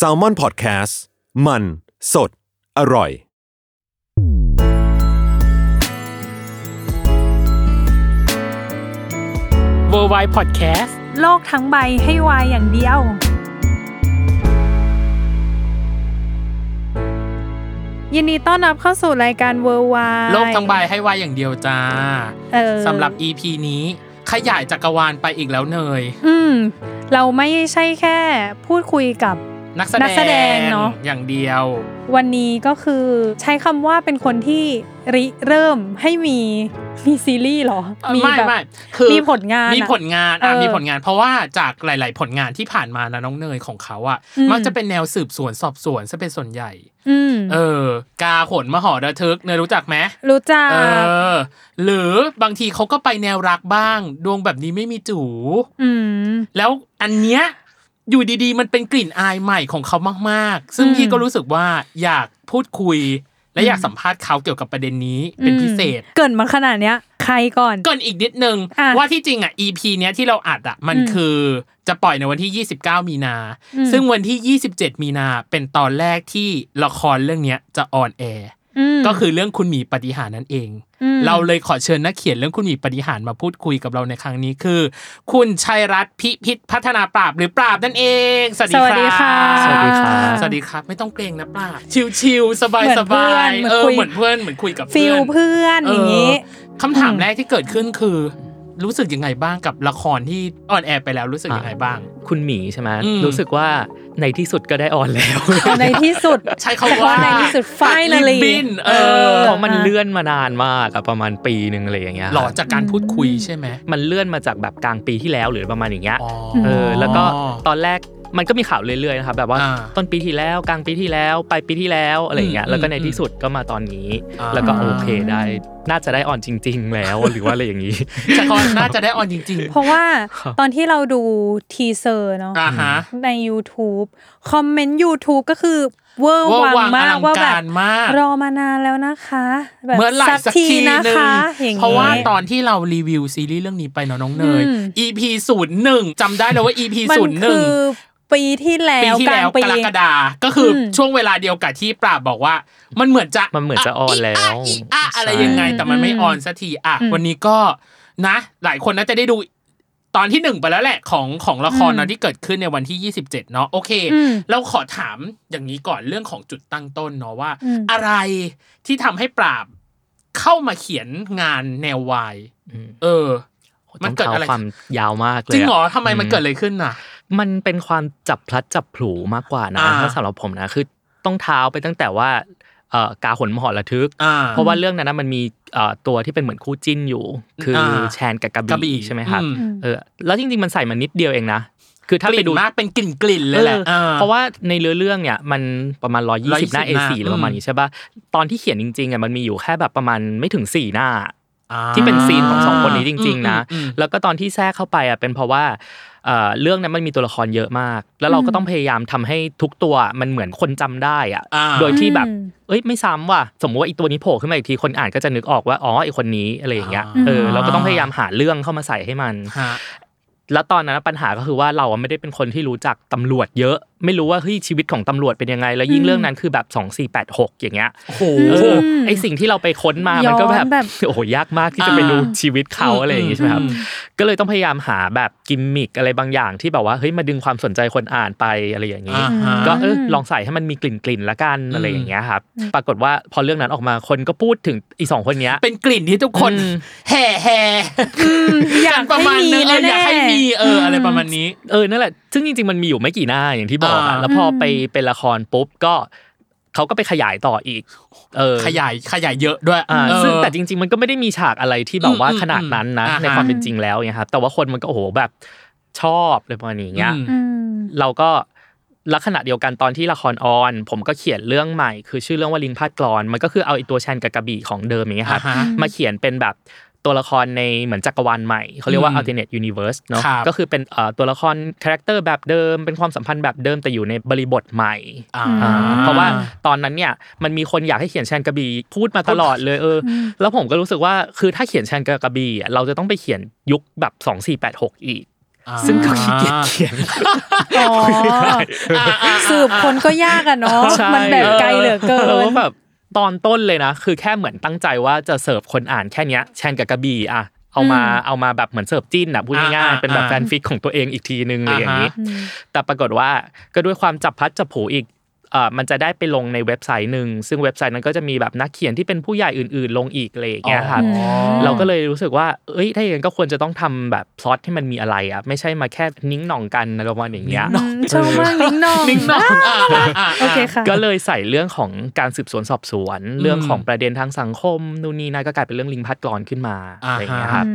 Salmon Podcast มันสดอร่อยWorldwide Podcast โลกทั้งใบให้วายอย่างเดียวยินดีต้อนรับเข้าสู่รายการ Worldwide โลกทั้งใบให้วายอย่างเดียวจ้าสำหรับ EP นี้ขยายจักรวาลไปอีกแล้วเนยเราไม่ใช่แค่พูดคุยกับนักแสดงเนาะอย่างเดียววันนี้ก็คือใช้คำว่าเป็นคนที่ริเริ่มให้มีซีรีส์หรอไม่คือมีผลงานมีผลงานเพราะว่าจากหลายๆผลงานที่ผ่านมานะน้องเนยของเขาอ่ะมักจะเป็นแนวสืบสวนสอบสวนซะเป็นส่วนใหญ่กาขนมหอระทึกเนยรู้จักไหมรู้จักหรือบางทีเขาก็ไปแนวรักบ้างดวงแบบนี้ไม่มีจู๋แล้วอันเนี้ยอยู่ดีๆมันเป็นกลิ่นอายใหม่ของเขามากๆซึ่งพี่ก็รู้สึกว่าอยากพูดคุยและอยากสัมภาษณ์เขาเกี่ยวกับประเด็นนี้เป็นพิเศษเกินมาขนาดเนี้ยใครก่อนอีกนิดนึงว่าที่จริงอ่ะ EP เนี้ยที่เราอัดอ่ะมันคือจะปล่อยในวันที่29มีนาซึ่งวันที่27มีนาเป็นตอนแรกที่ละครเรื่องเนี้ยจะออนแอร์ก็คือเรื่องคุณหมีปาฏิหาริย์นั่นเองเราเลยขอเชิญนักเขียนเรื่องคุณหมีปาฏิหาริย์มาพูดคุยกับเราในครั้งนี้คือคุณชัยรัตน์พิพิธพัฒนาปราบหรือปราบนั่นเองสวัสดีค่ะสวัสดีค่ะสวัสดีครับไม่ต้องเกรงนะปราบชิลๆสบายๆเหมือนเพื่อนเหมือนคุยกับเพื่อนฟิลเพื่อนอย่างงี้คำถามแรกที่เกิดขึ้นคือรู้สึกยังไงบ้างกับละครที่ออนแอร์ไปแล้วรู้สึกยังไงบ้างคุณหมีใช่มั้ยรู้สึกว่าในที่สุดก็ได้ออนแล้วในที่สุดใช่เขาว่าในที่สุด finally ของมันเลื่อนมานานมากอ่ะประมาณปีนึงอะไรอย่างเงี้ยหรอจากการพูดคุยใช่มั้ยมันเลื่อนมาจากแบบกลางปีที่แล้วหรือประมาณอย่างเงี้ยแล้วก็ตอนแรกมันก็มีข่าวเรื่อยๆนะครับแบบว่าต้นปีที่แล้วกลางปีที่แล้วปลายปีที่แล้วอะไรอย่างเงี้ยแล้วก็ในที่สุดก็มาตอนนี้แล้วก็โอเคได้น่าจะได้ออนจริงๆแล้วหรือว่าอะไรอย่างงี้จะคอนน่าจะได้ออนจริงๆเพราะว่าตอนที่เราดูทีเซอร์เนาะใน YouTube คอมเมนต์ YouTube ก็คือเวอร์วังมากว่าแบบรอมานานแล้วนะคะแบบสักทีนะคะเพราะว่าตอนที่เรารีวิวซีรีส์เรื่องนี้ไปเนาะน้องเนย EP 01 จำได้เลยว่า EP 01ปีที่แล้วกลางปีกรกฎาคมก็คือช่วงเวลาเดียวกับที่ปราบบอกว่ามันเหมือนจะออนแล้วอะไรยังไงแต่มันไม่ออนสักทีอ่ะวันนี้ก็นะหลายคนน่าจะได้ดูตอนที่1ไปแล้วแหละของละครนะที่เกิดขึ้นในวันที่27เนาะโอเคเราขอถามอย่างนี้ก่อนเรื่องของจุดตั้งต้นเนาะว่าอะไรที่ทำให้ปราบเข้ามาเขียนงานแนววายมันเกิดอะไรความยาวมากเลยจริงเหรอทำไมมันเกิดอะไรขึ้นน่ะมันเป็นความจับพลัดจับผลูมากกว่านะถ้าสำหรับผมนะคือต้องเท้าไปตั้งแต่ว่ากาขนมหอระทึกเพราะว่าเรื่องนั้นมันมีตัวที่เป็นเหมือนคู่จิ้นอยู่คือแชนกับกระบี่ใช่มั้ยครับแล้วจริงๆมันใส่มานิดเดียวเองนะคือถ้าไปดูมากเป็นกลิ่นเลยแหละเพราะว่าในเรื่องเนี่ยมันประมาณ120หน้า A4 หรือประมาณนี้ใช่ป่ะตอนที่เขียนจริงๆมันมีอยู่แค่แบบประมาณไม่ถึง4หน้าที่เป็นซีนของ2คนนี้จริงๆนะแล้วก็ตอนที่แทรกเข้าไปเป็นเพราะว่าเรื่องนั้นมันมีตัวละครเยอะมากแล้วเราก็ต้องพยายามทำให้ทุกตัวมันเหมือนคนจำได้โดยที่แบบเอ้ยไม่ซ้ำว่ะสมมุติว่าอีตัวนี้โผล่ขึ้นมาอีกทีคนอ่านก็จะนึกออกว่าอ๋อไอ้คนนี้อะไรอย่างเงี้ยเราก็ต้องพยายามหาเรื่องเข้ามาใส่ให้มันแล้วตอนนั้นปัญหาก็คือว่าเราไม่ได้เป็นคนที่รู้จักตำรวจเยอะไม่รู้ว่าเฮ้ยชีวิตของตำรวจเป็นยังไงแล้วยิ่งเรื่องนั้นคือแบบ2486อย่างเงี้ยโอ้โหไอสิ่งที่เราไปค้นมามันก็แบบโอ้โหยากมากที่จะไปดูชีวิตเขาอะไรอย่างงี้ใช่มั้ยครับก็เลยต้องพยายามหาแบบกิมมิคอะไรบางอย่างที่แบบว่าเฮ้ยมาดึงความสนใจคนอ่านไปอะไรอย่างงี้ก็ลองใส่ให้มันมีกลิ่นละกันอะไรอย่างเงี้ยครับปรากฏว่าพอเรื่องนั้นออกมาคนก็พูดถึงอี2คนเนี้ยเป็นกลิ่นที่ทุกคนแห่อย่างประมาณนึงอยากให้มีอะไรประมาณนี้นั่นแหละซึ่งจริงๆมันมีอยู่ไม่กี่หน้าอย่างที่บอกแล้วพอไปเป็นละครปุ๊บก็เขาก็ไปขยายต่ออีกขยายเยอะด้วยซึ่งแต่จริงๆมันก็ไม่ได้มีฉากอะไรที่แบบว่าขนาดนั้นนะในความเป็นจริงแล้วเนี่ยครับแต่ว่าคนมันก็โอ้โหแบบชอบเลยประมาณนี้เงี้ยเราก็ลักษณะเดียวกันตอนที่ละครออนผมก็เขียนเรื่องใหม่คือชื่อเรื่องว่าลิงพาดกลอนมันก็คือเอาไอ้ตัวแชนกับกระบี่ของเดิมอย่างเงี้ยครับมาเขียนเป็นแบบตัวละครในเหมือนจักรวาลใหม่เขาเรียกว่า alternate universe เนาะก็คือเป็นตัวละครคาแรคเตอร์แบบเดิมเป็นความสัมพันธ์แบบเดิมแต่อยู่ในบริบทใหม่เพราะว่าตอนนั้นเนี่ยมันมีคนอยากให้เขียนแชนกระบี่พูดมาตลอดเลยแล้วผมก็รู้สึกว่าคือถ้าเขียนแชนกระบี่เราจะต้องไปเขียนยุคแบบ2486อีก ซึ่งก็ขี้เกียจเขียนสืบคนก็ยากอ่ะเนาะมันแบบไกลเหลือเกินแบบตอนต้นเลยนะคือแค่เหมือนตั้งใจว่าจะเสิร์ฟคนอ่านแค่เนี้ยแชนกับกระบี่อ่ะเอามาแบบเหมือนเสิร์ฟจิ้นน่ะพูดง่ายๆเป็นแบบแฟนฟิกของตัวเองอีกทีนึงอะไรอย่างงี้แต่ปรากฏว่าก็ด้วยความจับพัดจับผูอีกมันจะได้ไปลงในเว็บไซต์นึงซึ่งเว็บไซต์นั้นก็จะมีแบบนักเขียนที่เป็นผู้ใหญ่อื่นๆลงอีกอะไรอย่างเงี้ยครับเราก็เลยรู้สึกว่าเอ้ยถ้าอย่างนั้นก็ควรจะต้องทำแบบพล็อตให้มันมีอะไรอ่ะไม่ใช่มาแค่นิ้งหน่องกันอะไรประมาณอย่างเงี้ยชอบมากนิ้งหน่องนิ้งหน่องโอเคค่ะก็เลยใส่เรื่องของการสืบสวนสอบสวนเรื่องของประเด็นทางสังคมนู่นนี่นั่นก็กลายเป็นเรื่องลิงพัดกรขึ้นมาอะไรอย่างเงี้ยครับ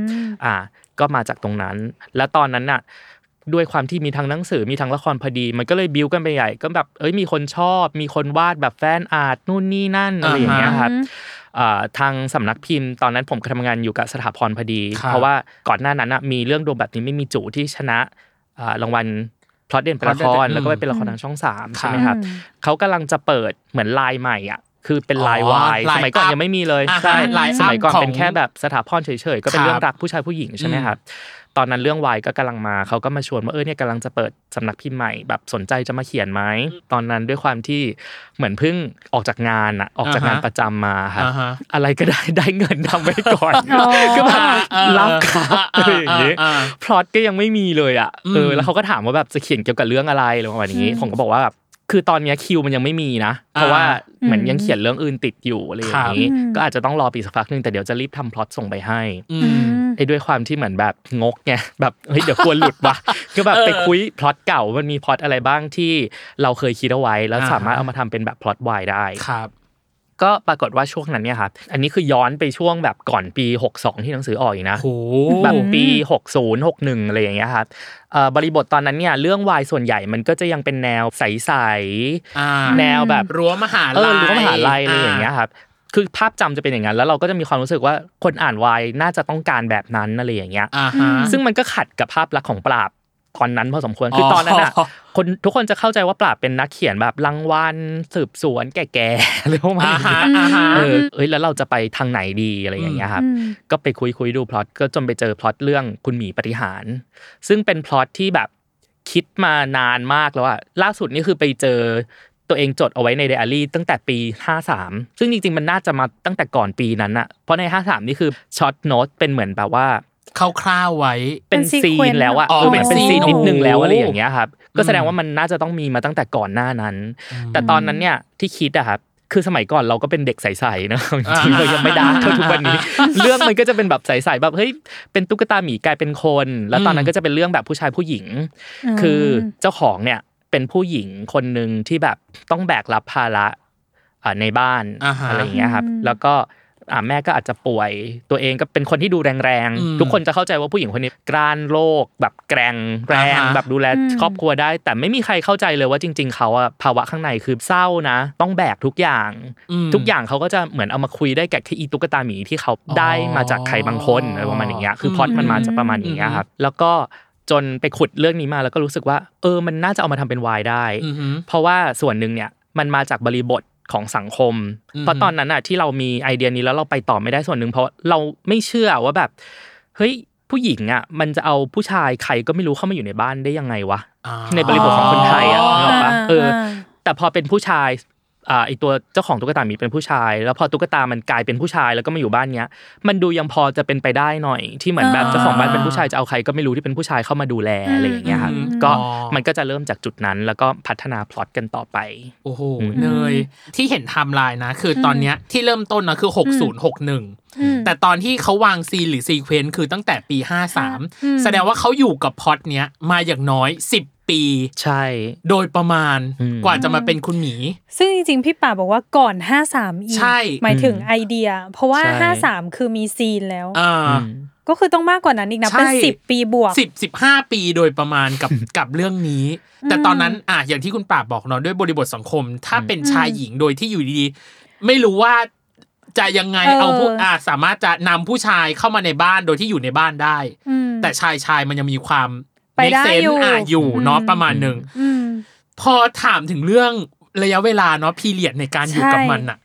ก็มาจากตรงนั้นแล้วตอนนั้นน่ะด้วยความที่มีทั้งหนังสือมีทั้งละครพอดีมันก็เลยบิ้วกันไปใหญ่ก็แบบเอ้ยมีคนชอบมีคนวาดแบบแฟนอาร์ตนู่นนี่นั่นอะไรอย่างเงี้ยครับทางสำนักพิมพ์ตอนนั้นผมทำงานอยู่กับสถาพรพอดีเพราะว่าก่อนหน้านั้นมีเรื่องดวงแบบนี้ไม่มีจู่ที่ชนะรางวัลพล็อตเด่นเป็นละครแล้วก็ไปเป็นละครทางช่อง3ใช่ไหมครับเขากำลังจะเปิดเหมือนไลน์ใหม่อ่ะคือเป็นไลน์วายสมัยก่อนยังไม่มีเลยใช่สมัยก่อนเป็นแค่แบบสถาพรเฉยๆก็เป็นเรื่องรักผู้ชายผู้หญิงใช่ไหมครับตอนนั้นเรื่องวายก็กำลังมาเขาก็มาชวนว่าเนี่ยกำลังจะเปิดสำนักพิมพ์ใหม่แบบสนใจจะมาเขียนไหมตอนนั้นด้วยความที่เหมือนเพิ่งออกจากงานออกจากงานประจำมาค่ะอะไรก็ได้เงินทำไว้ก่อนก็มารับครับอย่างนี้พล็อตก็ยังไม่มีเลยอ่ะแล้วเขาก็ถามว่าแบบจะเขียนเกี่ยวกับเรื่องอะไรหรือประมาณนี้ผมก็บอกว่าแบบคือตอนนี้คิวมันยังไม่มีนะเพราะว่าเหมือนยังเขียนเรื่องอื่นติดอยู่อะไรอย่างนี้ก็อาจจะต้องรอปีสักพักนึงแต่เดี๋ยวจะรีบทำพล็อตส่งไปให้ด้วยความที่เหมือนแบบงกไงแบบเฮ้ยเดี๋ยวควรหลุดวะก็แบบไปคุยพล็อตเก่ามันมีพล็อตอะไรบ้างที่เราเคยคิดเอาไว้แล้วสามารถเอามาทำเป็นแบบพล็อตวายได้ครับก็ปรากฏว่าช่วงนั้นเนี่ยครับอันนี้คือย้อนไปช่วงแบบก่อนปี62ที่หนังสือออกอีกนะแบบปี60 61อะไรอย่างเงี้ยครับบริบทตอนนั้นเนี่ยเรื่องวายส่วนใหญ่มันก็จะยังเป็นแนวใสๆแนวแบบรั้วมหาวิทยาลัยอะไรอย่างเงี้ยครับคือภาพจำจะเป็นอย่างนั้นแล้วเราก็จะมีความรู้สึกว่าคนอ่านวายน่าจะต้องการแบบนั้นอะไรอย่างเงี้ยซึ่งมันก็ขัดกับภาพลักษณ์ของปราบตอนนั้นพอสมควรคือตอนนั้นน่ะคนทุกคนจะเข้าใจว่าปราบเป็นนักเขียนแบบรางวัลสืบสวนแก่ๆอะไรพวกนั้นแล้วเราจะไปทางไหนดีอะไรอย่างเงี้ยครับก็ไปคุยดูพล็อตก็จนไปเจอพล็อตเรื่องคุณหมีปฏิหารซึ่งเป็นพล็อตที่แบบคิดมานานมากแล้วอ่ะล่าสุดนี่คือไปเจอตัวเองจดเอาไว้ในไดอารี่ตั้งแต่ปี53ซึ่งจริงๆมันน่าจะมาตั้งแต่ก่อนปีนั้นน่ะเพราะใน53นี่คือช็อตโน้ตเป็นเหมือนแบบว่าคร่าวๆไว้เป็นซีนแล้วอ่ะเป็นซีนนิดนึงแล้วอะไรอย่างเงี้ยครับก็แสดงว่ามันน่าจะต้องมีมาตั้งแต่ก่อนหน้านั้นแต่ตอนนั้นเนี่ยที่คิดอะครับคือสมัยก่อนเราก็เป็นเด็กใสๆนะจริงๆเรายังไม่ดาร์กเท่าทุกวันนี้เรื่องมันก็จะเป็นแบบใสๆแบบเฮ้ยเป็นตุ๊กตาหมีกลายเป็นคนแล้วตอนนั้นก็จะเป็นเรื่องแบบผู้ชายผู้หญิงคือเจ้าของเนี่ยเป็นผู้หญิงคนนึงที่แบบต้องแบกรับภาระในบ้านอะไรอย่างเงี้ยครับแล้วก็แม่ก็อาจจะป่วยตัวเองก็เป็นคนที่ดูแรงๆทุกคนจะเข้าใจว่าผู้หญิงคนนี้กล้านโรคแบบแกร่งแรงแบบดูแลครอบครัวได้แต่ไม่มีใครเข้าใจเลยว่าจริงๆเขาอะภาวะข้างในคือเศร้านะต้องแบกทุกอย่างเขาก็จะเหมือนเอามาคุยได้กับที่อีตุ๊กตาหมีที่เขาได้มาจากใครบางคนอะไรประมาณอย่างเงี้ยคือพล็อตมันมาจากประมาณอย่างเงี้ยครับแล้วก็จนไปขุดเรื่องนี้มาแล้วก็รู้สึกว่ามันน่าจะเอามาทำเป็นวายได้เพราะว่าส่วนนึงเนี่ยมันมาจากบริบทของสังคมเพราะตอนนั้นน่ะที่เรามีไอเดียนี้แล้วเราไปต่อไม่ได้ส่วนนึงเพราะเราไม่เชื่อว่าแบบเฮ้ยผู้หญิงอ่ะมันจะเอาผู้ชายใครก็ไม่รู้เข้ามาอยู่ในบ้านได้ยังไงวะในบริบทของคนไทยอ่ะนึกออกปะแต่พอเป็นผู้ชายไอตัวเจ้าของตุ๊กตาหมีเป็นผู้ชายแล้วพอตุ๊กตามันกลายเป็นผู้ชายแล้วก็มาอยู่บ้านเนี้ยมันดูยังพอจะเป็นไปได้หน่อยที่เหมือนแบบเจ้าของบ้านเป็นผู้ชายจะเอาใครก็ไม่รู้ที่เป็นผู้ชายเข้ามาดูแลอะไรอย่างเงี้ยครับก็มันก็จะเริ่มจากจุดนั้นแล้วก็พัฒนาพล็อตกันต่อไปโอ้โหเนยที่เห็นไทม์ไลน์นะคือตอนเนี้ยที่เริ่มต้นนะคือ6061แต่ตอนที่เขาวางซีนหรือซีเควนซ์คือตั้งแต่ปี53แสดงว่าเขาอยู่กับพล็อตเนี้ยมาอย่างน้อย10 ปีใช่โดยประมาณกว่าจะมาเป็นคุณหมีซึ่งจริงๆพี่ป่าบอกว่าก่อน53อีกหมายถึงไอเดียเพราะว่า53คือมีซีนแล้วก็คือต้องมากกว่านั้นอีกนะเป็น10ปีบวก10 15ปีโดยประมาณกับเรื่องนี้แต่ตอนนั้นอย่างที่คุณป่าบอกเนาะด้วยบริบทสังคมถ้าเป็นชายหญิงโดยที่อยู่ดีๆไม่รู้ว่าจะยังไงเอาพวกสามารถจะนำผู้ชายเข้ามาในบ้านโดยที่อยู่ในบ้านได้แต่ชายมันยังมีความไปได้อยู่เนาะประมาณนึงพอถามถึงเรื่องระยะเวลาเนาะพีเรียดในการอยู่กับมันน่ะ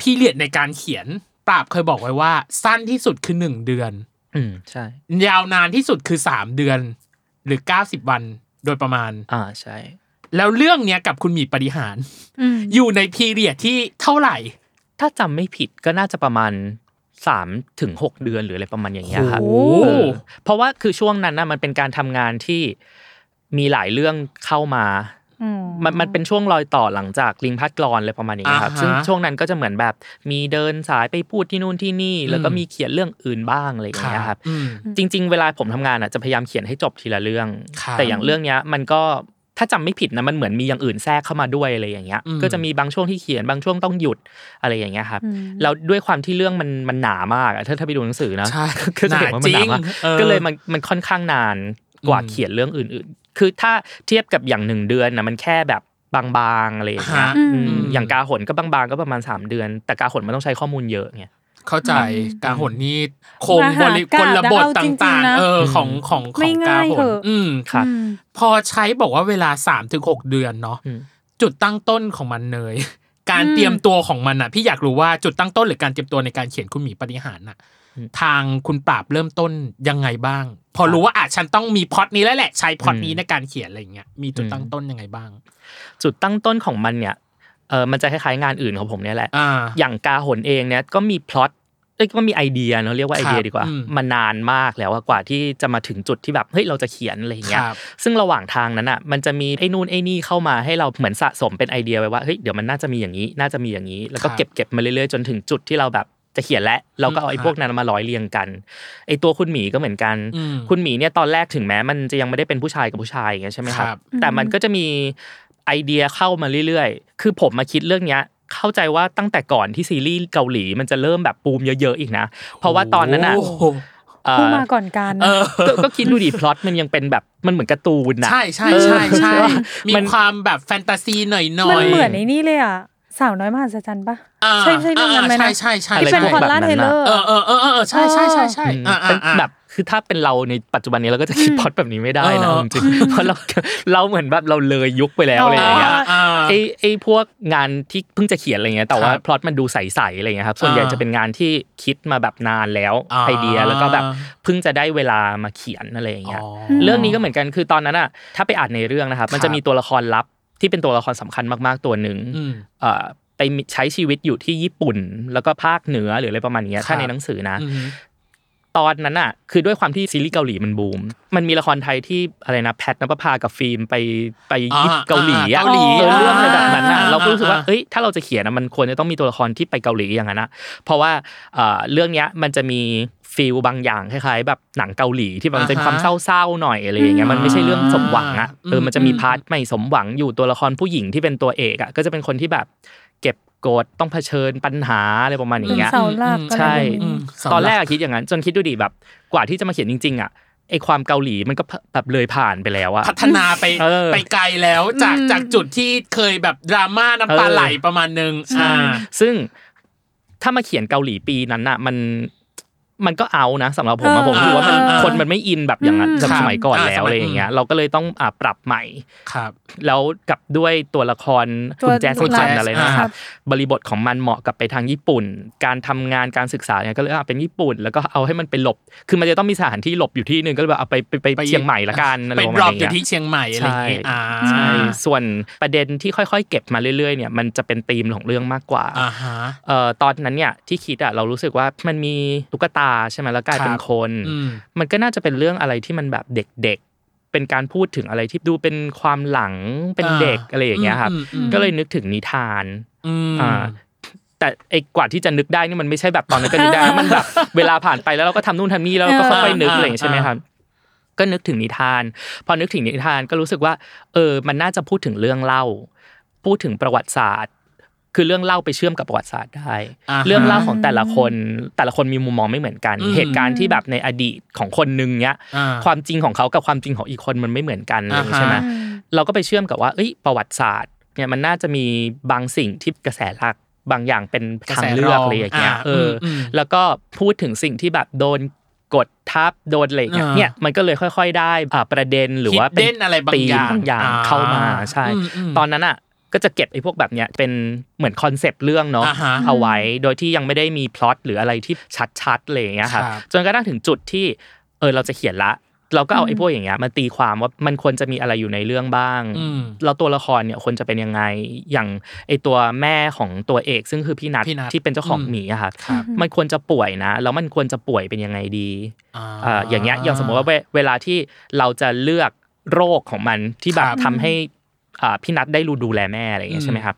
พีเรียดในการเขียนปราบเคยบอกไว้ว่าสั้นที่สุดคือ1 เดือนใช่ยาวนานที่สุดคือ3 เดือน หรือ90วันโดยประมาณใช่แล้วเรื่องเนี้ยกับคุณหมีปาฏิหาริย์อยู่ในพีเรียดที่เท่าไหร่ถ้าจำไม่ผิดก็น่าจะประมาณ3-6 เดือนหรืออะไรประมาณอย่างเงี้ยครับเพราะว่าคือช่วงนั้นน่ะมันเป็นการทำงานที่มีหลายเรื่องเข้ามามันเป็นช่วงรอยต่อหลังจากลิงพัดกรอนอะไรประมาณอย่างเงี้ยครับซึ่งช่วงนั้นก็จะเหมือนแบบมีเดินสายไปพูดที่นู่นที่นี่แล้วก็มีเขียนเรื่องอื่นบ้างอะไรอย่างเงี้ยครับจริงๆเวลาผมทำงานอ่ะจะพยายามเขียนให้จบทีละเรื่องแต่อย่างเรื่องเนี้ยมันก็ถ้าจำไม่ผิดนะมันเหมือนมีอย่างอื่นแทรกเข้ามาด้วยอะไรอย่างเงี้ยก็จะมีบางช่วงที่เขียนบางช่วงต้องหยุดอะไรอย่างเงี้ยครับแล้วด้วยความที่เรื่องมันหนามากถ้าไปดูหนังสือนะก็จะเห็นว่ามันหนามากก็เลยมันค่อนข้างนานกว่าเขียนเรื่องอื่นๆคือถ้าเทียบกับอย่าง1เดือนนะมันแค่แบบบางๆอะไรอย่างเงี้ยอย่างกาหนก็บางๆก็ประมาณ3เดือนแต่กาหนมันต้องใช้ข้อมูลเยอะไงเข้าใจกาหนนี่โคมบริกรระบบต่างๆของกาหนครับพอใช้บอกว่าเวลา 3-6 เดือนเนาะจุดตั้งต้นของมันเนยการเตรียมตัวของมันน่ะพี่อยากรู้ว่าจุดตั้งต้นหรือการเตรียมตัวในการเขียนคุณหมีปาฏิหาริย์น่ะทางคุณปราบเริ่มต้นยังไงบ้างพอรู้ว่าฉันต้องมีพล็อตนี้แล้วแหละใช้พล็อตนี้ในการเขียนอะไรอย่างเงี้ยมีจุดตั้งต้นยังไงบ้างจุดตั้งต้นของมันเนี่ยมันจะคล้ายๆงานอื่นของผมเนี่ยแหละอย่างกาหนเองเนี่ยก็มีพล็อตก็มีไอเดียเนาะเรียกว่าไอเดียดีกว่ามานานมากแล้วกว่าที่จะมาถึงจุดที่แบบเฮ้ยเราจะเขียนอะไรอย่างเงี้ยซึ่งระหว่างทางนั้นอ่ะมันจะมีไอ้นู่นไอ้นี่เข้ามาให้เราเหมือนสะสมเป็นไอเดียไว้ว่าเฮ้ยเดี๋ยวมันน่าจะมีอย่างนี้น่าจะมีอย่างนี้แล้วก็เก็บมาเรื่อยๆจนถึงจุดที่เราแบบจะเขียนและเราก็เอาไอ้พวกนั้นมาร้อยเรียงกันไอ้ตัวคุณหมีก็เหมือนกันคุณหมีเนี่ยตอนแรกถึงแม้มันจะยังไม่ได้เป็นผู้ชายกับผู้ชายอย่างเงี้ยใช่มั้ยครับแต่มันก็จะมีไอเดียเข้ามาเรื่อยๆคือผมมาคิดเรื่องเนี้ยเข้าใจว่าตั้งแต่ก่อนที่ซีรีส์เกาหลีมันจะเริ่มแบบปูมเยอะๆอีกนะเพราะว่าตอนนั้นน่ะพูดมาก่อนการก็คิดดูดิพล็อตมันยังเป็นแบบมันเหมือนการ์ตูนน่ะใช่ๆๆมีความแบบแฟนตาซีหน่อยๆมันเหมือนไอ้นี่เลยอ่ะสาวน้อยมหัศจรรย์ป่ะใช่เรื่องนั้นมั้ยนะใช่อะไรเป็นคอนลาเทเลอร์ใช่ๆๆๆแบบคือถ้าเป็นเราในปัจจุบันนี้เราก็จะคิดพล็อตแบบนี้ไม่ได้นะจริงๆเพราะเราเหมือนแบบเราเลยยุคไปแล้วอะไรอย่างเงี้ยไอ้พวกงานที่เพิ่งจะเขียนอะไรเงี้ยแต่ว่าพล็อตมันดูใสๆอะไรเงี้ยครับส่วนใหญ่จะเป็นงานที่คิดมาแบบนานแล้วไอเดียแล้วก็แบบเพิ่งจะได้เวลามาเขียนอะไรอย่างเงี้ยเรื่องนี้ก็เหมือนกันคือตอนนั้นน่ะถ้าไปอ่านในเรื่องนะครับมันจะมีตัวละครลับที่เป็นตัวละครสำคัญมากๆตัวนึงไปใช้ชีวิตอยู่ที่ญี่ปุ่นแล้วก็ภาคเหนือหรืออะไรประมาณเนี้ยถ้าในหนังสือนะตอนนั้นน่ะคือด้วยความที่ซีรีส์เกาหลีมันบูมมันมีละครไทยที่อะไรนะแพทณปภากับฟิล์มไปเกาหลีอ่ะเรื่องอะไรแบบนั้นน่ะเราก็รู้สึกว่าเอ้ยถ้าเราจะเขียนมันควรจะต้องมีตัวละครที่ไปเกาหลีอย่างนั้นนะเพราะว่าเรื่องเนี้ยมันจะมีฟีลบางอย่างคล้ายๆแบบหนังเกาหลีที่มันเป็นความเศร้าๆหน่อยอะไรอย่างเงี้ยมันไม่ใช่เรื่องสมหวังอ่ะมันจะมีพาร์ทไม่สมหวังอยู่ตัวละครผู้หญิงที่เป็นตัวเอกอ่ะก็จะเป็นคนที่แบบเก็บกดต้องเผชิญปัญหาอะไรประมาณอย่างเงี้ยใช่ตอนแรกคิดอย่างนั้นจนคิดดูดิแบบกว่าที่จะมาเขียนจริงๆอ่ะไอความเกาหลีมันก็แบบเลยผ่านไปแล้วอ่ะพัฒนาไปไกลแล้วจากจุดที่เคยแบบดราม่าน้ำตาไหลประมาณนึงซึ่งถ้ามาเขียนเกาหลีปีนั้นน่ะมันก็เอานะสำหรับผมผมคิดว่าคนมันไม่อินแบบอย่างนั้นสมัยก่อนแล้วอะไรอย่างเงี้ยเราก็เลยต้องปรับใหม่ครับแล้วกับด้วยตัวละครคุณแจสจันอะไรนะครับบริบทของมันเหมาะกับไปทางญี่ปุ่นการทำงานการศึกษาเนี่ยก็เลยเป็นญี่ปุ่นแล้วก็เอาให้มันไปหลบคือมันจะต้องมีสถานที่หลบอยู่ที่นึงก็เลยแบบเอาไปเชียงใหม่ละกันอะไรอย่างเงี้ยไปหลบอยู่ที่เชียงใหม่อะไรอย่างงี้ใช่ส่วนประเด็นที่ค่อยๆเก็บมาเรื่อยๆเนี่ยมันจะเป็นธีมของเรื่องมากกว่าตอนนั้นเนี่ยที่คิดเรารู้สึกว่ามันมีตุ๊กตาใช่มั้ยแล้วกลายเป็นคนมันก็น่าจะเป็นเรื่องอะไรที่มันแบบเด็กๆเป็นการพูดถึงอะไรที่ดูเป็นความหลังเป็นเด็กอะไรอย่างเงี้ยครับก็เลยนึกถึงนิทานแต่ไอ้กว่าที่จะนึกได้นี่มันไม่ใช่แบบตอนนั้นก็นึกได้มันแบบเวลาผ่านไปแล้วเราก็ทำนู่นทำนี่แล้วเราก็ค่อยๆนึกอะไรอย่างเงี้ยใช่มั้ยครับก็นึกถึงนิทานพอนึกถึงนิทานก็รู้สึกว่ามันน่าจะพูดถึงเรื่องเล่าพูดถึงประวัติศาสตร์คือเรื่องเล่าไปเชื่อมกับประวัติศาสตร์ได้เรื่องเล่าของแต่ละคนมีมุมมองไม่เหมือนกันเหตุการณ์ที่แบบในอดีตของคนนึงเนี้ยความจริงของเขากับความจริงของอีกคนมันไม่เหมือนกันใช่ไหมเราก็ไปเชื่อมกับว่าประวัติศาสตร์เนี่ยมันน่าจะมีบางสิ่งที่กระแสหลักบางอย่างเป็นทางเลือกอะไรอย่างเงี้ยแล้วก็พูดถึงสิ่งที่แบบโดนกดทับโดนอะไรอย่างเงี้ยเนี่ยมันก็เลยค่อยๆได้ประเด็นหรือว่าเป็นตีบางอย่างเข้ามาใช่ตอนนั้นอ่ะก็จะเก็บไอ้พวกแบบเนี้ยเป็นเหมือนคอนเซปต์เรื่องเนาะเอาไว้โดยที่ยังไม่ได้มีพล็อตหรืออะไรที่ชัดๆเลยอย่างเงี้ยครับจนกระทั่งถึงจุดที่เราจะเขียนละ เราก็เอาไอ้พวกอย่างเงี้ยมาตีความว่ามันควรจะมีอะไรอยู่ในเรื่องบ้างแล้วตัวละครเนี่ยควรจะเป็นยังไงอย่างไอ้ตัวแม่ของตัวเอกซึ่งคือพี่นัทที่เป็นเจ้าของหมีอะค่ะมันควรจะป่วยนะแล้วมันควรจะป่วยเป็นยังไงดีอย่างเงี้ยอย่างสมมติว่าเวลาที่เราจะเลือกโรคของมันที่แบบทำให้พี่นัทได้ดูแลแม่อะไรอย่างเงี้ยใช่ไหมครับ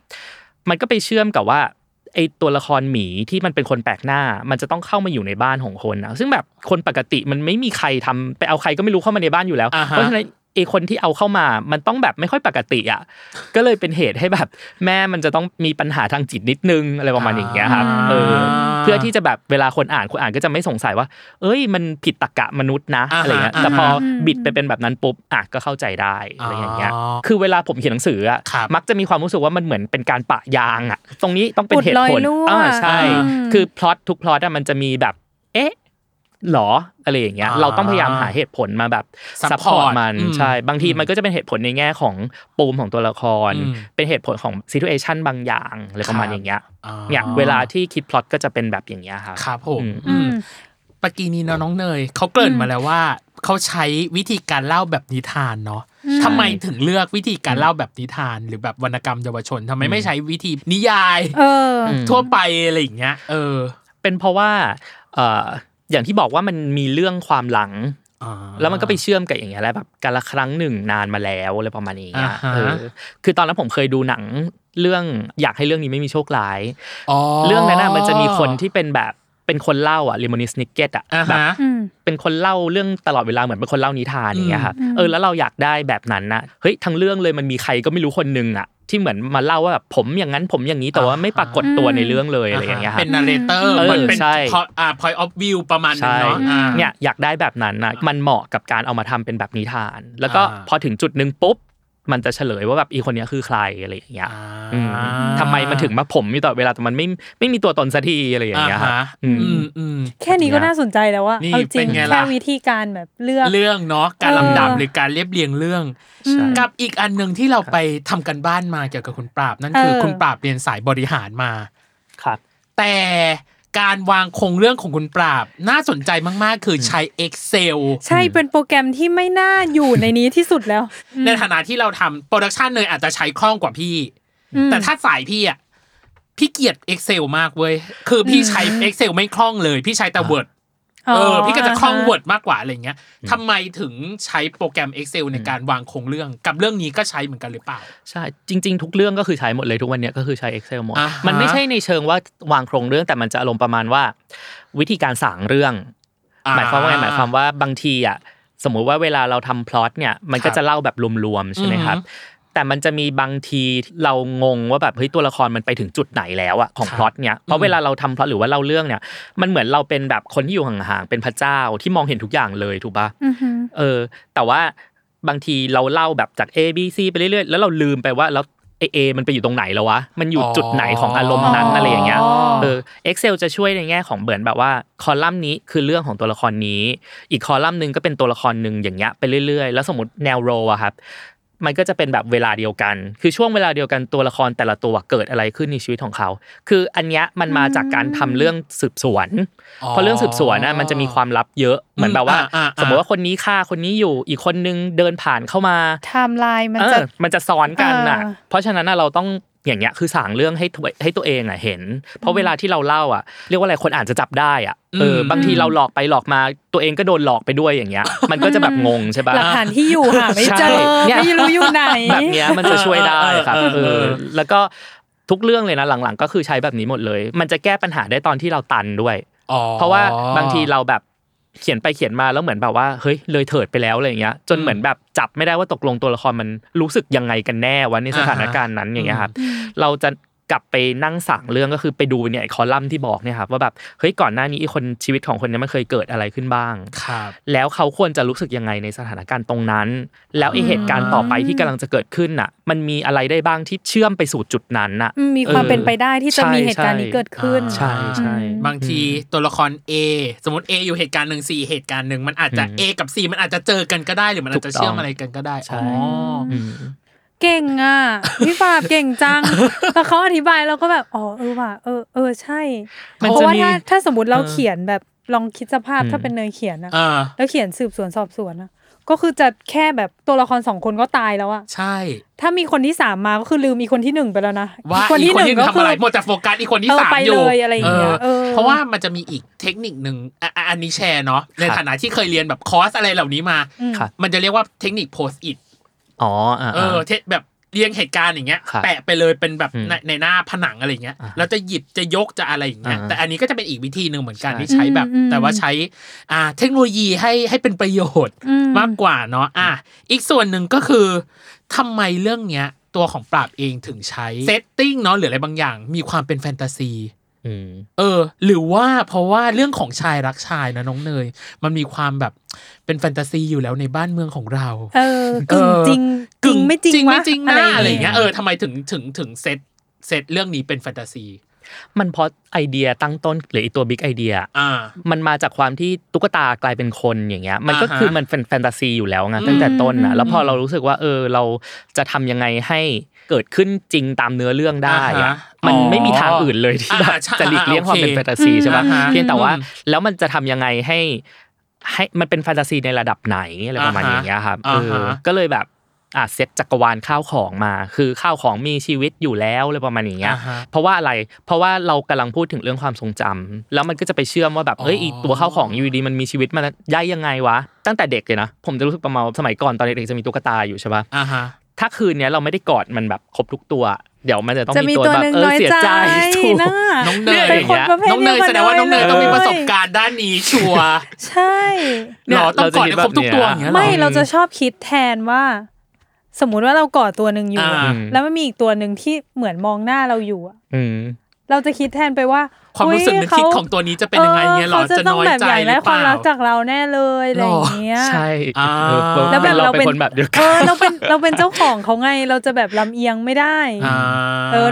มันก็ไปเชื่อมกับว่าไอตัวละครหมีที่มันเป็นคนแปลกหน้ามันจะต้องเข้ามาอยู่ในบ้านของคนนะซึ่งแบบคนปกติมันไม่มีใครทำไปเอาใครก็ไม่รู้เข้ามาในบ้านอยู่แล้วเพราะฉะนั้นไอคนที่เอาเข้ามามันต้องแบบไม่ค่อยปกติอ่ะก็เลยเป็นเหตุให้แบบแม่มันจะต้องมีปัญหาทางจิตนิดนึงอะไรประมาณอย่างเงี้ยครับเพื่อที่จะแบบเวลาคนอ่านก็จะไม่สงสัยว่าเอ้ยมันผิดตรรกะมนุษย์นะอะไรเงี้ยแต่พอบิดไปเป็นแบบนั้นปุ๊บอ่ะก็เข้าใจได้อะไรอย่างเงี้ยคือเวลาผมเขียนหนังสืออ่ะมักจะมีความรู้สึกว่ามันเหมือนเป็นการปะยางอ่ะตรงนี้ต้องเป็นเหตุผลใช่คือพล็อตทุกพล็อตอ่ะมันจะมีแบบเอ๊ะหรออะไรอย่างเงี้ยเราต้องพยายามหาเหตุผลมาแบบซัพพอร์ตมันใช่บางทีมันก็จะเป็นเหตุผลในแง่ของปูมของตัวละครเป็นเหตุผลของซิทูเอชั่นบางอย่างอะไรประมาณอย่างเงี้ยเนี่ยเวลาที่คิดพล็อตก็จะเป็นแบบอย่างเงี้ยครับครับผมปกีนี้น้องเนยเขาเกริ่นมาแล้วว่าเขาใช้วิธีการเล่าแบบนิทานเนาะทำไมถึงเลือกวิธีการเล่าแบบนิทานหรือแบบวรรณกรรมเยาวชนทำไมไม่ใช้วิธีนิยายทั่วไปอะไรอย่างเงี้ยเป็นเพราะว่าอย่างที่บอกว่ามันมีเรื่องความหลังแล้วมันก็ไปเชื่อมกับอย่างเงี้ยแหละแบบกาลครั้งหนึ่งนานมาแล้วอะไรประมาณนี้คือตอนนั้นผมเคยดูหนังเรื่องอยากให้เรื่องนี้ไม่มีโชคร้ายเรื่องนั้นน่ะมันจะมีคนที่เป็นแบบเป็นคนเล่าอ่ะลิมอนิสนิกเก็ตอ่ะแบบเป็นคนเล่าเรื่องตลอดเวลาเหมือนเป็นคนเล่านิทานอย่างเงี้ยครับแล้วเราอยากได้แบบนั้นน่ะเฮ้ยทั้งเรื่องเลยมันมีใครก็ไม่รู้คนนึงอ่ะที่เหมือนมาเล่าว่าแบบผมอย่างนั้นผมอย่างนี้แต่ว่าไม่ปรากฏตัวในเรื่องเลยอะไรอย่างเงี้ยครับเป็นนาร์เรเตอร์มันเป็นpoint of view ประมาณนึงเนาะเนี่ยอยากได้แบบนั้นน่ะมันเหมาะกับการเอามาทำเป็นแบบนิทานแล้วก็พอถึงจุดนึงปุ๊บมันจะเฉลยว่าแบบอีคนเนี้ยคือใครอะไรอย่างเงี้ยทำไมมันถึงมาผมอยู่ตลอดเวลาแต่มันไม่มีตัวตนสักทีอะไรอย่างเงี้ยครับแค่นี้ก็น่าสนใจแล้วว่าเอาจริงแค่วิธีการแบบเรื่องเนาะการลำดับหรือการเรียบเรียงเรื่องกับอีกอันนึงที่เราไปทำกันบ้านมาเกี่ยวกับคุณปราบนั่นคือคุณปราบเรียนสายบริหารมาครับแต่การวางโครงเรื่องของคุณปราบน่าสนใจมากๆคือใช้ Excel ใช่เป็นโปรแกรมที่ไม่น่าอยู่ในนี้ที่สุดแล้วในฐานะที่เราทำโปรดักชันเนยอาจจะใช้คล่องกว่าพี่แต่ถ้าสายพี่อ่ะพี่เกลียด Excel มากเว้ยคือพี่ใช้ Excel ไม่คล่องเลยพี่ใช้แต่ Word พี่ก็จะคล่อง Word มากกว่าอะไรเงี้ยทำไมถึงใช้โปรแกรม Excel ในการวางโครงเรื่องกับเรื่องนี้ก็ใช้เหมือนกันหรือเปล่าใช่จริงๆทุกเรื่องก็คือใช้หมดเลยทุกวันเนี้ยก็คือใช้ Excel หมดมันไม่ใช่ในเชิงว่าวางโครงเรื่องแต่มันจะอารมณ์ประมาณว่าวิธีการสร้างเรื่องหมายความว่าไงหมายความว่าบางทีอ่ะสมมุติว่าเวลาเราทำพล็อตเนี่ยมันก็จะเล่าแบบรวมๆใช่มั้ยครับแต่มันจะมีบางทีเรางงว่าแบบเฮ้ยตัวละครมันไปถึงจุดไหนแล้วอะของพล็อตเนี่ยเพราะเวลาเราทำพล็อตหรือว่าเล่าเรื่องเนี่ยมันเหมือนเราเป็นแบบคนที่อยู่ห่างๆเป็นพระเจ้าที่มองเห็นทุกอย่างเลยถูกป่ะแต่ว่าบางทีเราเล่าแบบจาก A B C ไปเรื่อยๆแล้วเราลืมไปว่าแล้วA มันไปอยู่ตรงไหนแล้ววะมันอยู่จุดไหนของอารมณ์นั้นอะไรอย่างเงี้ยExcel จะช่วยในแง่ของเหมือนแบบว่าคอลัมน์นี้คือเรื่องของตัวละครนี้อีกคอลัมน์นึงก็เป็นตัวละครนึงอย่างเงี้ยไปเรื่อยๆแล้วสมมุติแนวโรอ่ะครับมันก็จะเป็นแบบเวลาเดียวกันคือช่วงเวลาเดียวกันตัวละครแต่ละตัวเกิดอะไรขึ้นในชีวิตของเขาคืออันเนี้ยมันมาจากการทำเรื่องสืบสวนเพราะเรื่องสืบสวนน่ะมันจะมีความลับเยอะเหมือนแบบว่าสมมุติว่าคนนี้ฆ่าคนนี้อยู่อีกคนนึงเดินผ่านเข้ามาไทม์ไลน์มันจะซ้อนกันน่ะเพราะฉะนั้นน่ะเราต้องอย่างเงี้ยคือสร้างเรื่องให้ตัวเองอ่ะเห็นเพราะเวลาที่เราเล่าอ่ะเรียกว่าอะไรคนอ่านจะจับได้อ่ะบางทีเราหลอกไปหลอกมาตัวเองก็โดนหลอกไปด้วยอย่างเงี้ยมันก็จะแบบงงใช่ป่ะหลักฐานที่อยู่หาไม่เจอไม่รู้อยู่ไหนแบบเนี้ยมันจะช่วยได้ครับแล้วก็ทุกเรื่องเลยนะหลังๆก็คือใช้แบบนี้หมดเลยมันจะแก้ปัญหาได้ตอนที่เราตันด้วยเพราะว่าบางทีเราแบบเขียนไปเขียนมาแล้วเหมือนแบบว่าเฮ้ยเลยเถิดไปแล้วอะไรอย่างเงี้ยจนเหมือนแบบจับไม่ได้ว่าตกลงตัวละครมันรู้สึกยังไงกันแน่วะในสถานการณ์นั้นอย่างเงี้ยครับเราจะกลับไปนั่งสั่งเรื่องก็คือไปดูเนี่ยคอลัมน์ที่บอกเนี่ยครับว่าแบบเฮ้ยก่อนหน้านี้คนชีวิตของคนนี้มันเคยเกิดอะไรขึ้นบ้างครับแล้วเขาควรจะรู้สึกยังไงในสถานการณ์ตรงนั้นแล้วไอ้เหตุการณ์ต่อไปที่กำลังจะเกิดขึ้นน่ะมันมีอะไรได้บ้างที่เชื่อมไปสู่จุดนั้นน่ะมีความเป็นไปได้ที่จะมีเหตุการณ์นี้เกิดขึ้นใช่ๆบางทีตัวละคร A สมมุติ A อยู่เหตุการณ์นึง4เหตุการณ์นึงมันอาจจะ A กับ C มันอาจจะเจอกันก็ได้หรือมันอาจจะเชื่อมอะไรกันก็ได้อ๋อเก่งอ่ะพี่ปราบเก่งจังแต่เค้าอธิบายเราก็แบบอ๋อว่ะใช่เพราะว่าถ้าสมมุติเราเขียนแบบลองคิดสภาพถ้าเป็นเนยเขียนน่ะแล้วเขียนสืบสวนสอบสวนน่ะ ก็คือจะแค่แบบตัวละครสองคนก็ตายแล้วอะใช่ถ้ามีคนที่สามมาก็คือลืมอีกคนที่หนึ่งไปแล้วนะว่าคนที่หนึ่งก็คือหมดแต่โฟกัสอีกคนที่สามอยู่เพราะว่ามันจะมีอีกเทคนิคหนึ่งอันนี้แชร์เนาะในฐานะที่เคยเรียนแบบคอร์สอะไรเหล่านี้มามันจะเรียกว่าเทคนิคโพสต์อิทอ๋อแบบเรียงเหตุการณ์อย่างเงี้ยแปะไปเลยเป็นแบบในหน้าผนังอะไรอย่างเงี้ยแล้วจะหยิบจะยกจะอะไรอย่างเงี้ยแต่อันนี้ก็จะเป็นอีกวิธีนึงเหมือนกันที่ใช้แบบแต่ว่าใช้เทคโนโลยีให้เป็นประโยชน์มากกว่าเนาะอีกส่วนหนึ่งก็คือทำไมเรื่องเนี้ยตัวของปราบเองถึงใช้เซตติ้งเนาะหรืออะไรบางอย่างมีความเป็นแฟนตาซีหรือว่าเพราะว่าเรื่องของชายรักชายนะน้องเนยมันมีความแบบเป็นแฟนตาซีอยู่แล้วในบ้านเมืองของเรากึ่งจริงกึ่งไม่จริงวะอะไรอย่างเงี้ยทำไมถึงเซตเรื่องนี้เป็นแฟนตาซีมันเพราะไอเดียตั้งต้นหรือไอตัวบิ๊กไอเดียมันมาจากความที่ตุ๊กตากลายเป็นคนอย่างเงี้ยมันก็คือมันเป็นแฟนตาซีอยู่แล้วไงตั้งแต่ต้นนะแล้วพอเรารู้สึกว่าเราจะทำยังไงให้เกิดขึ้นจริงตามเนื้อเรื่องได้มันไม่มีทางอื่นเลยที่แบบจะหลีกเลี่ยงความเป็นแฟนตาซีใช่ป่ะเพียงแต่ว่าแล้วมันจะทำยังไงให้มันเป็นแฟนตาซีในระดับไหนอะไรประมาณอย่างเงี้ยครับก็เลยแบบเซตจักรวาลข้าวของมาคือข้าวของมีชีวิตอยู่แล้วอะไรประมาณอย่างเงี้ยเพราะว่าอะไรเพราะว่าเรากำลังพูดถึงเรื่องความทรงจำแล้วมันก็จะไปเชื่อมว่าแบบเฮ้ยตัวข้าวของอยู่ดีมันมีชีวิตมันได้ยังไงวะตั้งแต่เด็กเลยนะผมจะรู้สึกประมาณสมัยก่อนตอนเด็กๆจะมีตุ๊กตาอยู่ใช่ป่ะถ้าคืนนี้เราไม่ได้กอดมันแบบครบทุกตัวเดี๋ยวมันจะต้องมีตัวแบบเสียใจนะน้องเนยอย่างเงี้ยน้องเนยแสดงว่าน้องเนยต้องมีประสบการณ์ด้านนี้ชัวร์ใช่เนี่ยต้องกอดครบทุกตัวอย่างเงี้ยไม่เราจะชอบคิดแทนว่าสมมุติว่าเรากอดตัวนึงอยู่แล้วมันมีอีกตัวนึงที่เหมือนมองหน้าเราอยู่อ่ะเราจะคิดแทนไปว่าความรู้สึกนึกคิดของตัวนี้จะเป็นยังไงเงี้ยเราจะน้อยใจหรือเปล่าความรักจากเราแน่เลยอะไรอย่างเงี้ยใช่แล้วแบบเราเป็นคนแบบเดียวกันเราเป็นเจ้าของเขาไงเราจะแบบลำเอียงไม่ได้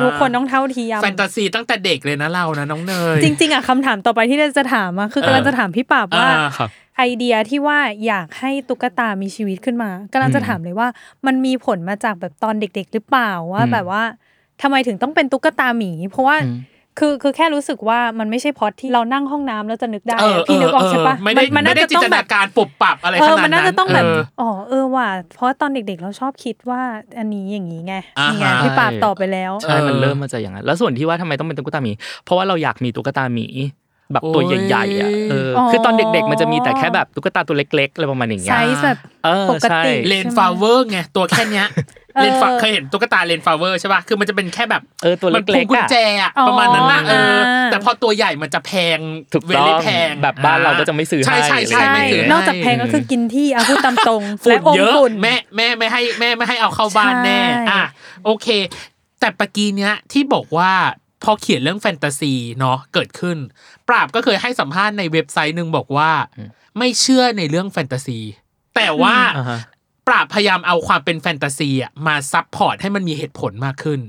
ทุกคนต้องเท่าเทียมแฟนตาซีตั้งแต่เด็กเลยนะเรานะน้องเนยจริงๆอ่ะคำถามต่อไปที่เราจะถามอ่ะคือกำลังจะถามพี่ปราบว่าไอเดียที่ว่าอยากให้ตุ๊กตามีชีวิตขึ้นมากำลังจะถามเลยว่ามันมีผลมาจากแบบตอนเด็กๆหรือเปล่าว่าแบบว่าทำไมถึงต้องเป็นตุ๊กตาหมีเพราะว่าคือแค่รู้สึกว่ามันไม่ใช่พอดที่เรานั่งห้องน้ำแล้วจะนึกได้พี่นึกออกใช่ปะมันน่าจะต้องแบบการปรับอะไรขนาดนั้นมันน่าจะต้องแบบอ๋อว่ะเพราะตอนเด็กๆเราชอบคิดว่าอันนี้อย่างงี้ไงนี่ไงพี่ปราบตอบไปแล้วใช่มันเริ่มมาจากอย่างนั้นแล้วส่วนที่ว่าทำไมต้องเป็นตุ๊กตาหมีเพราะว่าเราอยากมีตุ๊กตาหมีแบบตัวใหญ่ๆอ่ะคือตอนเด็กๆมันจะมีแต่แค่แบบตุ๊กตาตัวเล็กๆอะไรประมาณอย่างเงี้ยไซส์แบบปกติเลนฟลาเวอร์ไงตัวแค่เนี้ยเลนฟลาเคยเห็นตุ๊กตาเลนฟลาเวอร์ใช่ป่ะคือมันจะเป็นแค่แบบตัวเล็กๆอ่ะกุญแจอ่ะประมาณนั้นน่ะแต่พอตัวใหญ่มันจะแพงเวลี่แพงแบบบ้านเราก็จะไม่ซื้อให้ใช่นอกจากแพงก็คือกินที่อ่ะพูดตามตรงและองค์ฝุ่นแม่ไม่ให้เอาเข้าบ้านแน่อ่ะโอเคแต่ปะกี้เนี้ยที่บอกว่าพอเขียนเรื่องแฟนตาซีเนาะเกิดขึ้นปราบก็เคยให้สัมภาษณ์ในเว็บไซต์นึงบอกว่าไม่เชื่อในเรื่องแฟนตาซีแต่ว่าปราบพยายามเอาความเป็นแฟนตาซีอ่ะมาซัพพอร์ตให้มันมีเหตุผลมากขึ้น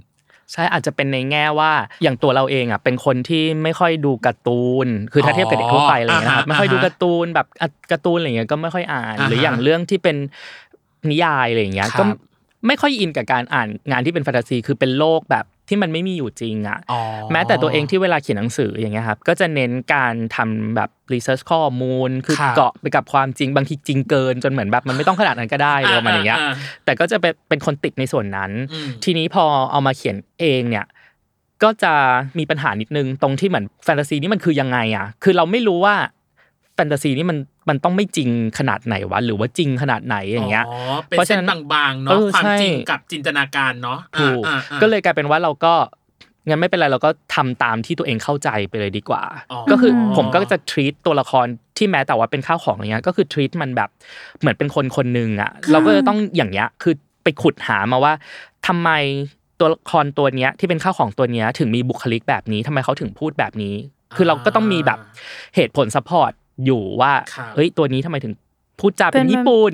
ใช่อาจจะเป็นในแง่ว่าอย่างตัวเราเองอ่ะเป็นคนที่ไม่ค่อยดูการ์ตูนคือถ้าเทียบกับเด็กทั่วไปอะไรนะครับไม่ค่อยดูการ์ตูนแบบการ์ตูนอะไรเงี้ยก็ไม่ค่อยอ่านหรืออย่างเรื่องที่เป็นนิยายอะไรอย่างเงี้ยก็ไม่ค่อยอินกับการอ่านงานที่เป็นแฟนตาซีคือเป็นโลกแบบที่มันไม่มีอยู่จริงอ่ะแม้แต่ตัวเองที่เวลาเขียนหนังสืออย่างเงี้ยครับก็จะเน้นการทำแบบรีเสิร์ชข้อมูลคือเกาะไปกับความจริงบางทีจริงเกินจนเหมือนแบบมันไม่ต้องขนาดนั้นก็ได้อะไรประมาณอย่างเงี้ยแต่ก็จะเป็นคนติดในส่วนนั้นทีนี้พอเอามาเขียนเองเนี่ยก็จะมีปัญหานิดนึงตรงที่เหมือนแฟนตาซีนี่มันคือยังไงอ่ะคือเราไม่รู้ว่าแฟนตาซีนี่มันต้องไม่จริงขนาดไหนวะหรือว่าจริงขนาดไหนอย่างเงี้ยเพราะฉะนั้นบางๆเนาะความจริงกับจินตนาการเนาะถูกก็เลยกลายเป็นว่าเราก็งั้นไม่เป็นไรเราก็ทำตามที่ตัวเองเข้าใจไปเลยดีกว่าก็คือผมก็จะ treat ตัวละครที่แม้แต่ว่าเป็นข้าวของอย่างเงี้ยก็คือ treat มันแบบเหมือนเป็นคนๆนึงอ่ะเราก็จะต้องอย่างเงี้ยคือไปขุดหามาว่าทำไมตัวละครตัวเนี้ยที่เป็นข้าวของตัวเนี้ยถึงมีบุคลิกแบบนี้ทำไมเขาถึงพูดแบบนี้คือเราก็ต้องมีแบบเหตุผลซัพพอร์ตอยู่ว่าเฮ้ยตัวนี้ทำไมถึงพูดจาเป็นญี่ปุ่น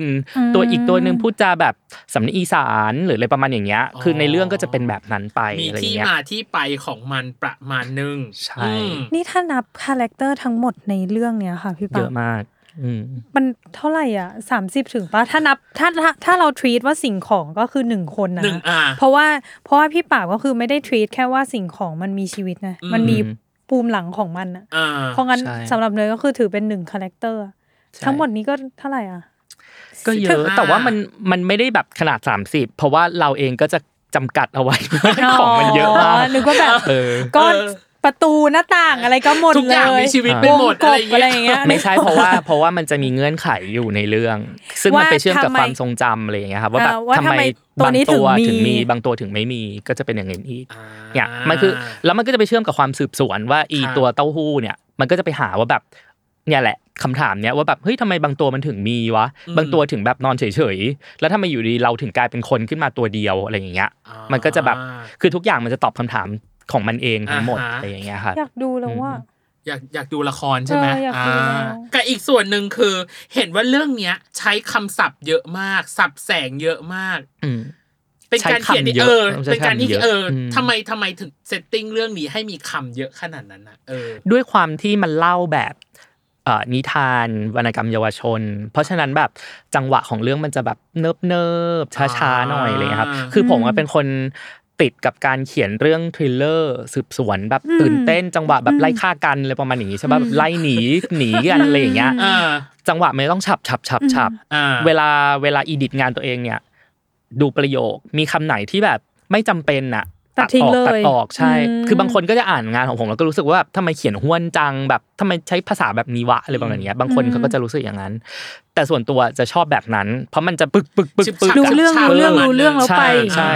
ตัวอีกตัวนึงพูดจาแบบสำเนียงอีสานหรืออะไรประมาณอย่างเงี้ยคือในเรื่องก็จะเป็นแบบนั้นไปอะไรเงี้ยมีที่มาที่ไปของมันประมาณนึงใช่นี่ถ้านับคาแรคเตอร์ทั้งหมดในเรื่องเนี้ยค่ะพี่ปราบเยอะมากมันเท่าไหร่อ่ะ30ถึงป่ะถ้านับถ้าเราทรีตว่าสิ่งของก็คือ1คนนะเพราะว่าพี่ปราบก็คือไม่ได้ทรีตแค่ว่าสิ่งของมันมีชีวิตนะมันมีปูมหลังของมันอ่ะเพราะงั้นสำหรับเนยก็คือถือเป็น1คาแรคเตอร์ทั้งหมดนี้ก็เท่าไหร่อ่ะ ก็เยอะแต่ว่ามันไม่ได้แบบขนาด30เพราะว่าเราเองก็จะจำกัดเอาไว้ของมันเยอะมากนึกว่าแบบก็ประตูหน้าต่างอะไรก็หมดเลยทุกอย่างมีชีวิตเป็นหมดอะไรอย่างเงี้ยไม่ใช่เพราะว่ามันจะมีเงื่อนไขอยู่ในเรื่องซึ่งมันไปเชื่อมกับความทรงจำอะไรอย่างเงี้ยครับว่าแบบทำไมบางตัวถึงมีบางตัวถึงไม่มีก็จะเป็นอย่างอื่นอีกเนี่ยมันคือแล้วมันก็จะไปเชื่อมกับความสืบสวนว่าอีตัวเต้าหู้เนี่ยมันก็จะไปหาว่าแบบเนี่ยแหละคำถามเนี้ยว่าแบบเฮ้ยทำไมบางตัวมันถึงมีวะบางตัวถึงแบบนอนเฉยๆแล้วทำไมอยู่ดีเราถึงกลายเป็นคนขึ้นมาตัวเดียวอะไรอย่างเงี้ยมันก็จะแบบคือทุกอย่างมันจะตอบคำถามของมันเองทั้งหมดอะไรอย่างเงี้ยครับอยากดูแล้วว่าอยากดูละครใช่ไหมกับอีกส่วนหนึ่งคือเห็นว่าเรื่องเนี้ยใช้คำศัพท์เยอะมากศัพท์แสงเยอะมากเป็นการเขียนเป็นการที่ทำไมถึงเซตติ้งเรื่องนี้ให้มีคำเยอะขนาดนั้นนะด้วยความที่มันเล่าแบบนิทานวรรณกรรมเยาวชนเพราะฉะนั้นแบบจังหวะของเรื่องมันจะแบบเนิบๆช้าๆหน่อยอะไรครับคือผมเป็นคนติดกับการเขียนเรื่องทริลเลอร์สืบสวนแบบตื่นเต้นจังหวะแบบไล่ฆ่ากันอะไรประมาณนี้ใช่ป่ะไล่หนีกันอะไรอย่างเงี้ยจังหวะมันต้องฉับเวลาอีดิทงานตัวเองเนี่ยดูประโยคมีคำไหนที่แบบไม่จำเป็นน่ะตัดออกใช่คือบางคนก็จะอ่านงานของผมแล้วก็รู้สึกว่าแบบทำไมเขียนห้วนจังแบบทำไมใช้ภาษาแบบนี้วะอะไรแบบนี้บางคนเขาก็จะรู้สึกอย่างนั้นแต่ส่วนตัวจะชอบแบบนั้นเพราะมันจะปึกรู้เรื่องแล้วไปใช่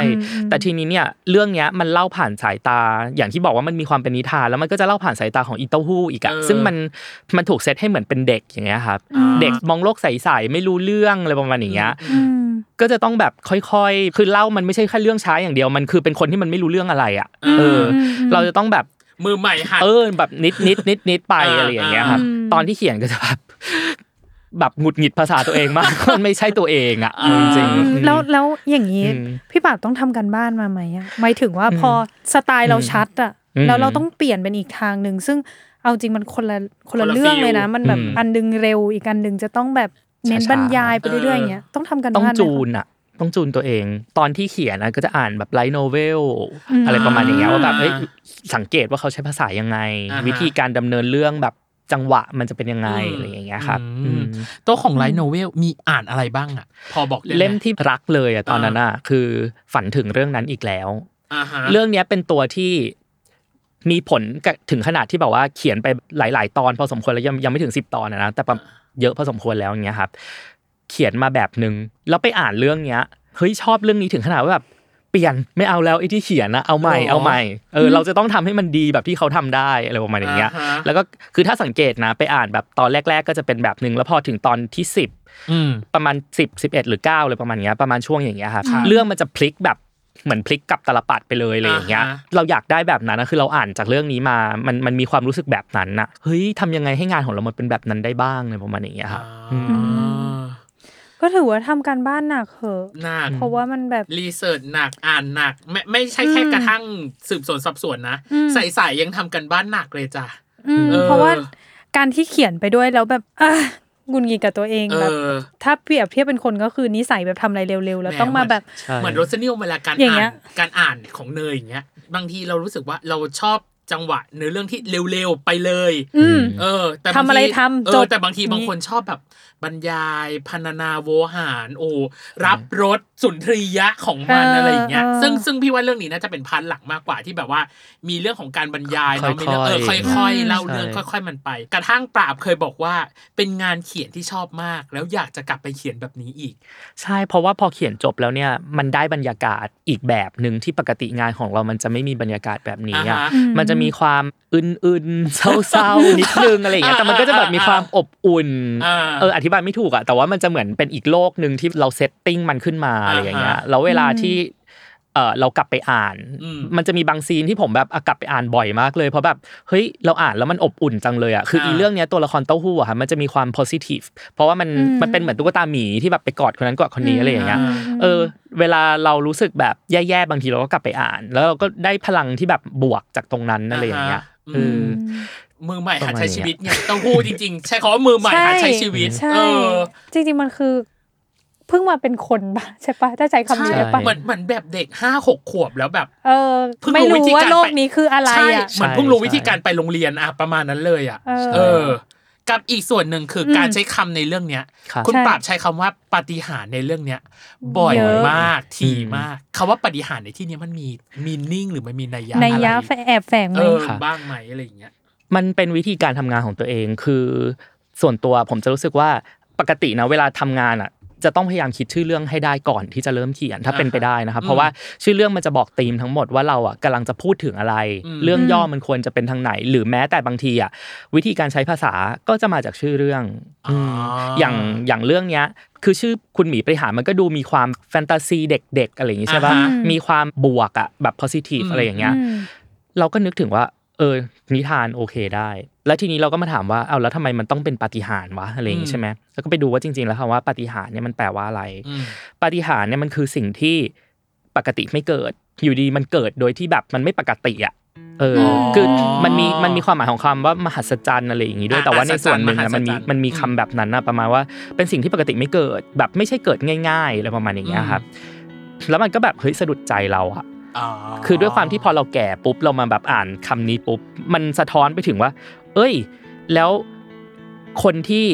แต่ทีนี้เนี่ยเรื่องเนี้ยมันเล่าผ่านสายตาอย่างที่บอกว่ามันมีความเป็นนิทานแล้วมันก็จะเล่าผ่านสายตาของอีเต้าหู้อีกอะซึ่งมันถูกเซตให้เหมือนเป็นเด็กอย่างเงี้ยครับเด็กมองโลกใสๆไม่รู้เรื่องอะไรประมาณอย่างเงี้ยก็จะต้องแบบค่อยๆคือเล่ามันไม่ใช่แค่เรื่องช้าอย่างเดียวมันคือเป็นคนที่มันไม่รู้เรื่องอะไรอ่ะเราจะต้องแบบมือใหม่หัดแบบนิดไปอะไรอย่างเงี้ยครับตอนที่เขียนก็จะแบบหงุดหงิดภาษาตัวเองมากมันไม่ใช่ตัวเองอ่ะจริงๆแล้วอย่างงี้พี่ปราบต้องทำกันบ้านมามั้ยอ่ะหมายถึงว่าพอสไตล์เราชัดอ่ะแล้วเราต้องเปลี่ยนเป็นอีกทางนึงซึ่งเอาจริงมันคนละเรื่องเลยนะมันแบบอันนึงเร็วอีกอันนึงจะต้องแบบเน้นบรรยายไปเรื่อยๆอย่างเงี้ยต้องทำกันบ้านต้องจูนตัวเองตอนที่เขียนก็จะอ่านแบบไลท์โนเวลอะไรประมาณอย่างเงี้ยว่าแบบเอ้ยสังเกตว่าเขาใช้ภาษายังไงวิธีการดำเนินเรื่องแบบจังหวะมันจะเป็นยังไงอะไรอย่างเงี้ยครับตัวของไลท์โนเวลมีอ่านอะไรบ้างอ่ะพอบอกได้เล่มที่รักเลยอ่ะตอนนั้นน่ะคือฝันถึงเรื่องนั้นอีกแล้วเรื่องเนี้ยเป็นตัวที่มีผลถึงขนาดที่แบบว่าเขียนไปหลายๆตอนพอสมควรแล้วยังไม่ถึง10ตอนนะแต่เยอะพอสมควรแล้วอย่างเงี้ยครับเขียนมาแบบนึงแล้วไปอ่านเรื่องเนี้ยเฮ้ยชอบเรื่องนี้ถึงขนาดว่าแบบเปลี่ยนไม่เอาแล้วไอ้ที่เขียนนะเอาใหม่เราจะต้องทำให้มันดีแบบที่เขาทำได้อะไรประมาณอย่างเงี้ยแล้วก็คือถ้าสังเกตนะไปอ่านแบบตอนแรกๆก็จะเป็นแบบนึงแล้วพอถึงตอนที่10ประมาณ10 11หรือ9เลยประมาณเงี้ยประมาณช่วงอย่างเงี้ยครับเรื่องมันจะพลิกแบบเหมือนพลิกกับตลปัดไปเลยอะไรอย่างเงี้ยเราอยากได้แบบนั้นนะคือเราอ่านจากเรื่องนี้มามันมีความรู้สึกแบบนั้นน่ะเฮ้ยทำยังไงให้งานของเรามันเป็นแบบนั้นได้บ้างในประมาณอย่างเงี้ยครับก็ถือว่าทำการบ้านหนักเหอะเพราะว่ามันแบบรีเสิร์ชหนักอ่านหนักไม่ใช่แค่กระทั่งสืบสวนสอบสวนนะใส่ๆยังทำการบ้านหนักเลยจ้ะเพราะว่าการที่เขียนไปด้วยแล้วแบบงุนงิดกับตัวเองแบบถ้าเปรียบเทียบเป็นคนก็คือนิสัยแบบทำอะไรเร็วๆแล้วต้องมาแบบเหมือนรสนิยมเวลาการอ่านของเนยอย่างเงี้ยบางทีเรารู้สึกว่าเราชอบจังหวะในเรื่องที่เร็วๆไปเลยแต่ทำอะไรทำจบแต่บางทีบางคนชอบแบบบรรยายพรรณนาโวหารโอ้รับรสสุนทรียะของมันอะไรอย่างเงี้ยซึ่งพี่ว่าเรื่องนี้น่าจะเป็นพาร์ทหลักมากกว่าที่แบบว่ามีเรื่องของการบรรยายเนาะมีเรื่องค่อยๆเล่าเรื่องค่อยๆมันไปกระทั่งปราบเคยบอกว่าเป็นงานเขียนที่ชอบมากแล้วอยากจะกลับไปเขียนแบบนี้อีกใช่เพราะว่าพอเขียนจบแล้วเนี่ยมันได้บรรยากาศอีกแบบนึงที่ปกติงานของเรามันจะไม่มีบรรยากาศแบบนี้อ่ะมันจะมีความอึนๆเศร้าๆนิดนึงอะไรอย่างเงี้ยแต่มันก็จะแบบมีความอบอุ่นอธิบายไม่ถูกอ่ะแต่ว่ามันจะเหมือนเป็นอีกโลกนึงที่เราเซตติ้งมันขึ้นมาอะไรอย่างเงี้ยแล้วเวลาที่เรากลับไปอ่านมันจะมีบางซีนที่ผมแบบกลับไปอ่านบ่อยมากเลยเพราะแบบเฮ้ยเราอ่านแล้วมันอบอุ่นจังเลยอ่ะคืออีเรื่องเนี้ยตัวละครเต้าหู้อ่ะค่ะมันจะมีความโพซิทีฟเพราะว่ามันเป็นเหมือนตุ๊กตาหมีที่แบบไปกอดคนนั้นกอดคนนี้อะไรอย่างเงี้ยเวลาเรารู้สึกแบบแย่ๆบางทีเราก็กลับไปอ่านแล้วเราก็ได้พลังที่แบบบวกจากตรงนั้นอะไรอย่างเงี้ยมือใหม่หัดใช้ชีวิตเนี่ยเต้าหู้จริงๆใช้คำว่ามือใหม่หัดใช้ชีวิตจริงๆมันคือเพิ่งมาเป็นคนป่ะใช่ป่ะถ้าใช้คำนี้ได้ป่ะเหมือนแบบเด็ก 5-6 ขวบแล้วแบบไม่รู้ว่าโลกนี้คืออะไรอ่ะเหมือนเพิ่งรู้วิธีการไปโรงเรียนอ่ะประมาณนั้นเลยอ่ะ กับอีกส่วนหนึ่งคือการใช้คำในเรื่องเนี้ยคุณปราบใช้คำว่าปาฏิหาริย์ในเรื่องเนี้ยบ่อยมากทีมากคำว่าปาฏิหาริย์ในที่นี้มันมีมีนิ่งหรือมันมีนัยยะอะไรแอบแฝงบ้างไหมอะไรอย่างเงี้ยมันเป็นวิธีการทำงานของตัวเองคือส่วนตัวผมจะรู้สึกว่าปกตินะเวลาทำงานอ่ะจะต้องพยายามคิดชื่อเรื่องให้ได้ก่อนที่จะเริ่มเขียนถ้าเป็นไปได้นะครับเพราะว่าชื่อเรื่องมันจะบอกธีมทั้งหมดว่าเราอ่ะกำลังจะพูดถึงอะไรเรื่องย่อมันควรจะเป็นทางไหนหรือแม้แต่บางทีอ่ะวิธีการใช้ภาษาก็จะมาจากชื่อเรื่องอย่างเรื่องเนี้ยคือชื่อคุณหมีปาฏิหาริย์มันก็ดูมีความแฟนตาซีเด็กๆอะไรอย่างงี้ใช่ป่ะมีความบวกอ่ะแบบ positive อะไรอย่างเงี้ยเราก็นึกถึงว่านิทานโอเคได้แล้วทีนี้เราก็มาถามว่าเอ้าแล้วทำไมมันต้องเป็นปาฏิหาริย์วะอะไรอย่างงี้ใช่มั้ยแล้วก็ไปดูว่าจริงๆแล้วคำว่าปาฏิหาริย์เนี่ยมันแปลว่าอะไรปาฏิหาริย์เนี่ยมันคือสิ่งที่ปกติไม่เกิดอยู่ดีมันเกิดโดยที่แบบมันไม่ปกติอ่ะคือมันมีความหมายของคำว่ามหัศจรรย์อะไรอย่างงี้ด้วยแต่ว่าในส่วนนึงอ่ะมันมีคำแบบนั้นน่ะประมาณว่าเป็นสิ่งที่ปกติไม่เกิดแบบไม่ใช่เกิดง่ายๆอะไรประมาณอย่างเงี้ยครับแล้วมันก็แบบเฮ้ยสะดุดใจเราอ่ะคือด้วยความที่พอเราแก่ปุ๊บเรามาแบบอ่านคำนี้ปุ๊บมันสะท้อนไปถึงว่าเอ้ยแล้วคนที่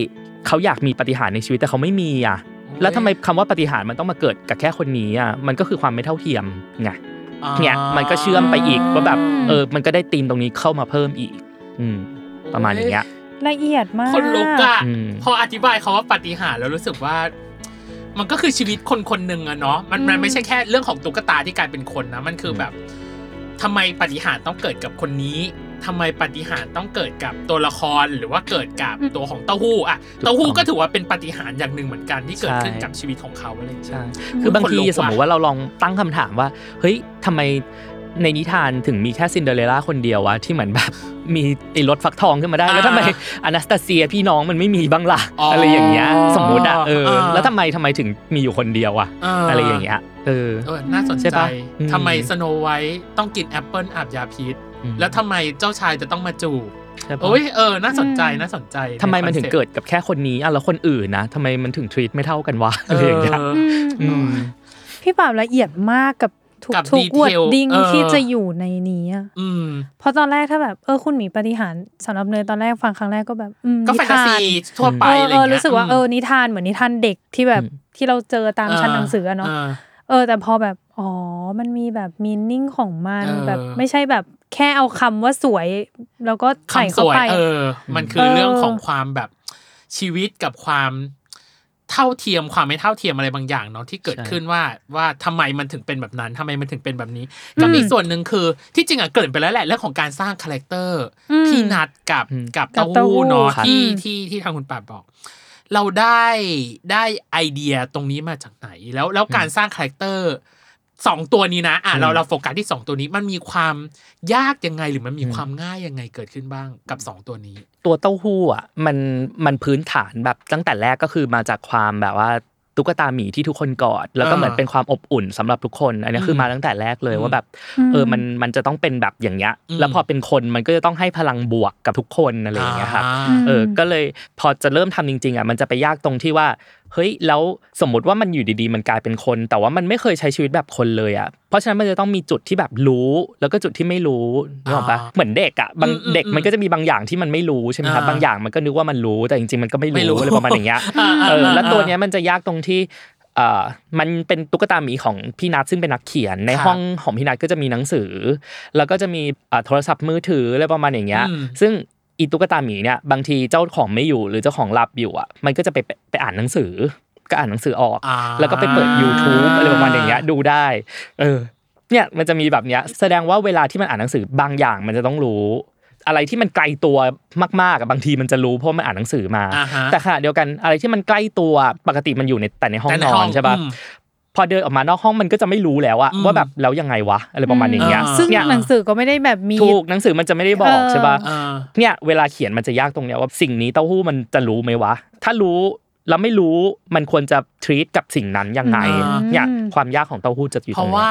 เขาอยากมีปาฏิหาริย์ในชีวิตแต่เขาไม่มีอ่ะแล้วทำไมคำว่าปาฏิหาริย์มันต้องมาเกิดกับแค่คนนี้อ่ะมันก็คือความไม่เท่าเทียมไงเนี่ยมันก็เชื่อมไปอีกว่าแบบมันก็ได้ธีมตรงนี้เข้ามาเพิ่มอีกประมาณอย่างเงี้ยละเอียดมากคนลุกอ่ะพออธิบายคำว่าปาฏิหาริย์แล้วรู้สึกว่ามันก็คือชีวิตคนๆนึงอ่ะเนาะมันไม่ใช่แค่เรื่องของตุ๊กตาที่กลายเป็นคนนะมันคือแบบทำไมปาฏิหาริย์ต้องเกิดกับคนนี้ทำไมปาฏิหาริย์ต้องเกิดกับตัวละครหรือว่าเกิดกับตัวของเต้าหู้อ่ะเต้าหู้ก็ถือว่าเป็นปาฏิหาริย์อย่างนึงเหมือนกันที่เกิดขึ้นกับชีวิตของเขาอะไรใช่คือบางทีสมมุติว่าเราลองตั้งคำถามว่าเฮ้ยทำไมในนิทานถึงมีแค่ซินเดอเรลล่าคนเดียววะที่เหมือนแบบมีไอ้รถฟักทองขึ้นมาได้แล้วทำไมอนาสตาเซียพี่น้องมันไม่มีบ้างล่ะอะไรอย่างเงี้ยสมมุติอ่ะแล้วทำไมถึงมีอยู่คนเดียวอ่ะอะไรอย่างเงี้ยน่าสนใจทำไมสโนไวท์ต้องกินแอปเปิ้ลอาบยาพิษแล้วทำไมเจ้าชายจะต้องมาจูบโอ๊ยน่าสนใจทำไมมันถึงเกิดกับแค่คนนี้อ่ะแล้วคนอื่นนะทำไมมันถึงทรีตไม่เท่ากันวะอะไรอย่างเงี้ยพี่ปราบละเอียดมากกับทุกวอร์ดดิ้งที่จะอยู่ในนี้อ่ะเพราะตอนแรกถ้าแบบคุณหมีปาฏิหาริย์สำหรับเนยตอนแรกฟังครั้งแรกก็แบบก็แฟนตาซีทั่วไปอะไรเงี้ยรู้สึกว่านิทานเหมือนนิทานเด็กที่แบบที่เราเจอตามชั้นหนังสืออ่ะเนาะแต่พอแบบอ๋อมันมีแบบมีนิ่งของมันแบบไม่ใช่แบบแค่เอาคำว่าสวยแล้วก็ใส่เข้าไปมันคือเรื่องของความแบบชีวิตกับความเท่าเทียมความไม่เท่าเทียมอะไรบางอย่างเนาะที่เกิดขึ้นว่าทำไมมันถึงเป็นแบบนั้นทำไมมันถึงเป็นแบบนี้ก็มีส่วนนึงคือที่จริงอ่ะเกิดไปแล้วแหละเรื่องของการสร้างคาแรคเตอร์พี่นัทกับเต้าหู้เนาะที่ทางคุณปราบบอกเราได้ไอเดียตรงนี้มาจากไหนแล้วการสร้างคาแรคเตอร์2ตัวนี้นะเราโฟกัสที่2ตัวนี้มันมีความยากยังไงหรือมันมีความง่ายยังไงเกิดขึ้นบ้างกับ2ตัวนี้ตัวเต้าหู้อ่ะมันพื้นฐานแบบตั้งแต่แรกก็คือมาจากความแบบว่าตุ๊กตาหมีที่ทุกคนกอดแล้วก็เหมือนเป็นความอบอุ่นสำหรับทุกคนอันนี้คือมาตั้งแต่แรกเลยว่าแบบมันจะต้องเป็นแบบอย่างเงี้ยแล้วพอเป็นคนมันก็จะต้องให้พลังบวกกับทุกคนอะไรอย่างเงี้ยครับก็เลยพอจะเริ่มทำจริงๆอ่ะมันจะไปยากตรงที่ว่าเฮ้ยแล้วสมมุติว่ามันอยู่ดีๆมันกลายเป็นคนแต่ว่ามันไม่เคยใช้ชีวิตแบบคนเลยอ่ะเพราะฉะนั้นมันจะต้องมีจุดที่แบบรู้แล้วก็จุดที่ไม่รู้นึกออกป่ะเหมือนเด็กอ่ะบางเด็กมันก็จะมีบางอย่างที่มันไม่รู้ใช่มั้ยครับบางอย่างมันก็นึกว่ามันรู้แต่จริงๆมันก็ไม่รู้อะไรประมาณอย่างเงี้ยแล้วตัวเนี้ยมันจะยากตรงที่มันเป็นตุ๊กตาหมีของพี่นัทซึ่งเป็นนักเขียนในห้องของพี่นัทก็จะมีหนังสือแล้วก็จะมีโทรศัพท์มือถืออะไรประมาณอย่างเงี้ยซึ่งอีตุ๊กตาหมีเนี่ยบางทีเจ้าของไม่อยู่หรือเจ้าของหลับอยู่อ่ะมันก็จะไปอ่านหนังสือก็อ่านหนังสือออกแล้วก็ไปเปิด YouTube อะไรประมาณอย่างเงี้ยดูได้เนี่ยมันจะมีแบบเนี้ยแสดงว่าเวลาที่มันอ่านหนังสือบางอย่างมันจะต้องรู้อะไรที่มันไกลตัวมากๆอ่ะบางทีมันจะรู้เพราะมันอ่านหนังสือมาแต่ขณะเดียวกันอะไรที่มันใกล้ตัวปกติมันอยู่แต่ในห้องนอนใช่ป่ะพอเดินออกมานอกห้องมันก็จะไม่รู้แล้วอะว่าแบบแล้วยังไงวะอะไรประมาณอย่างเงี้ยซึ่งหนังสือก็ไม่ได้แบบมีถูกหนังสือมันจะไม่ได้บอกใช่ป่ะเนี่ยเวลาเขียนมันจะยากตรงเนี้ยว่าสิ่งนี้เต้าหู้มันจะรู้มั้ยวะถ้ารู้แล้วไม่รู้มันควรจะ treat กับสิ่งนั้นยังไงเนี่ยความยากของเต้าหู้จะอยู่ตรงนี้เพราะว่า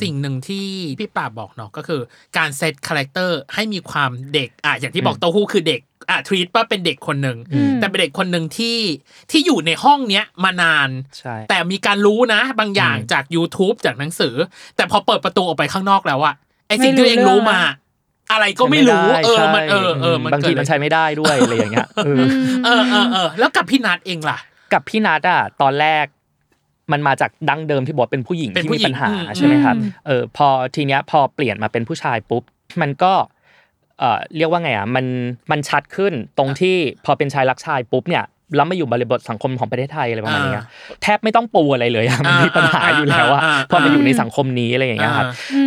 สิ่งหนึ่งที่พี่ปราบบอกเนาะก็คือการเซตคาแรคเตอร์ให้มีความเด็กอย่างที่บอกเต้าหู้คือเด็กtreat ว่าเป็นเด็กคนนึงแต่เป็นเด็กคนนึงที่อยู่ในห้องเนี้ยมานานแต่มีการรู้นะบางอย่างจาก YouTube จากหนังสือแต่พอเปิดประตูออกไปข้างนอกแล้วอ่ะไอ้สิ่งที่เองรู้มา อะไรก็ไม่รู้มันบางทีมันใช้ไม่ได้ด้วยอะไรอย่างเงี้ยแล้วกับพี่นัทเองล่ะกับพี่นัทอ่ะตอนแรกมันมาจากดั้งเดิมที่บอกเป็นผู้หญิงที่มีปัญหาใช่มั้ยครับพอทีเนี้ยพอเปลี่ยนมาเป็นผู้ชายปุ๊บมันก็เรียกว่าไงอ่ะมันชัดขึ้นตรงที่พอเป็นชายรักชายปุ๊บเนี่ยแล้วมาอยู่บริบทสังคมของประเทศไทยอะไรประมาณนี้แทบไม่ต้องปูอะไรเลยมันมีปัญหาอยู่แล้วอ่ะพอมาอยู่ในสังคมนี้อะไรอย่างเงี้ยครับ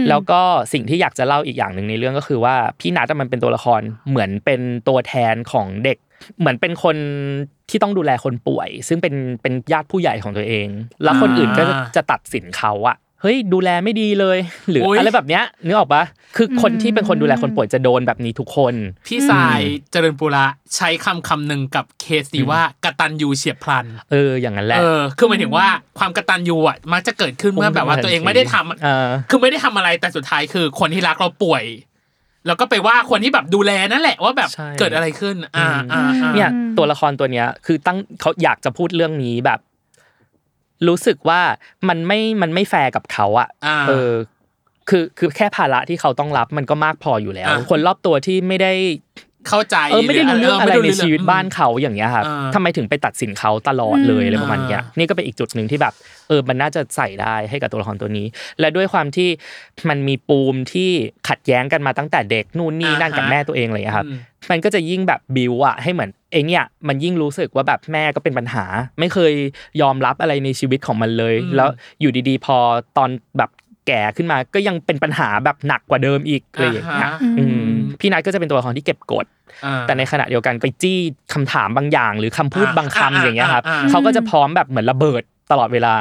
แล้วก็สิ่งที่อยากจะเล่าอีกอย่างนึงในเรื่องก็คือว่าพี่นัทมันเป็นตัวละครเหมือนเป็นตัวแทนของเด็กเหมือนเป็นคนที่ต้องดูแลคนป่วยซึ่งเป็นญาติผู้ใหญ่ของตัวเองแล้วคนอื่นก็จะตัดสินเขาอ่ะเฮ้ยดูแลไม่ดีเลยหรืออะไรแบบเนี้ยนึกออกปะคือคนที่เป็นคนดูแลคนป่วยจะโดนแบบนี้ทุกคนพี่สายเจริญปุระใช้คำหนึ่งกับเคสนี้ว่ากตัญญูเฉียบพลันอย่างนั้นแหละคือหมายถึงว่าความกตัญญูอ่ะมักจะเกิดขึ้นเมื่อแบบว่าตัวเองไม่ได้ทำคือไม่ได้ทำอะไรแต่สุดท้ายคือคนที่รักเราป่วยแล้วก็ไปว่าคนที่แบบดูแลนั่นแหละว่าแบบเกิดอะไรขึ้นเนี่ยตัวละครตัวเนี้ยคือตั้งเขาอยากจะพูดเรื่องนี้แบบรู้สึกว่ามันไม่แฟร์กับเขาอ่ะคือแค่ภาระที่เขาต้องรับมันก็มากพออยู่แล้วคนรอบตัวที่ไม่ได้เข้าใจไม่ได้รู้เรื่องอะไรในชีวิตบ้านเขาอย่างเงี้ยครับทำไมถึงไปตัดสินเขาตลอดเลยอะไรประมาณเนี้ยนี่ก็เป็นอีกจุดนึงที่แบบมันน่าจะใส่ได้ให้กับตัวละครตัวนี้และด้วยความที่มันมีปูมที่ขัดแย้งกันมาตั้งแต่เด็กนู่นนี่นั่นกับแม่ตัวเองเลยครับมันก็จะยิ่งแบบบิวอ่ะให้เหมือนไอ้เนี่ยมันยิ่งรู้สึกว่าแบบแม่ก็เป็นปัญหาไม่เคยยอมรับอะไรในชีวิตของมันเลยแล้วอยู่ดีๆพอตอนแบบแก่ขึ้นมาก็ยังเป็นปัญหาแบบหนักกว่าเดิมอีกอะไรอย่างเงี้ยพี่นัทก็จะเป็นตัวละครที่เก็บกดแต่ในขณะเดียวกันไปจี้คำถามบางอย่างหรือคำพูดบางคำอย่างเงี้ยครับเขาก็จะพร้อมแบบเหมือนระเบิดตลอดเวลา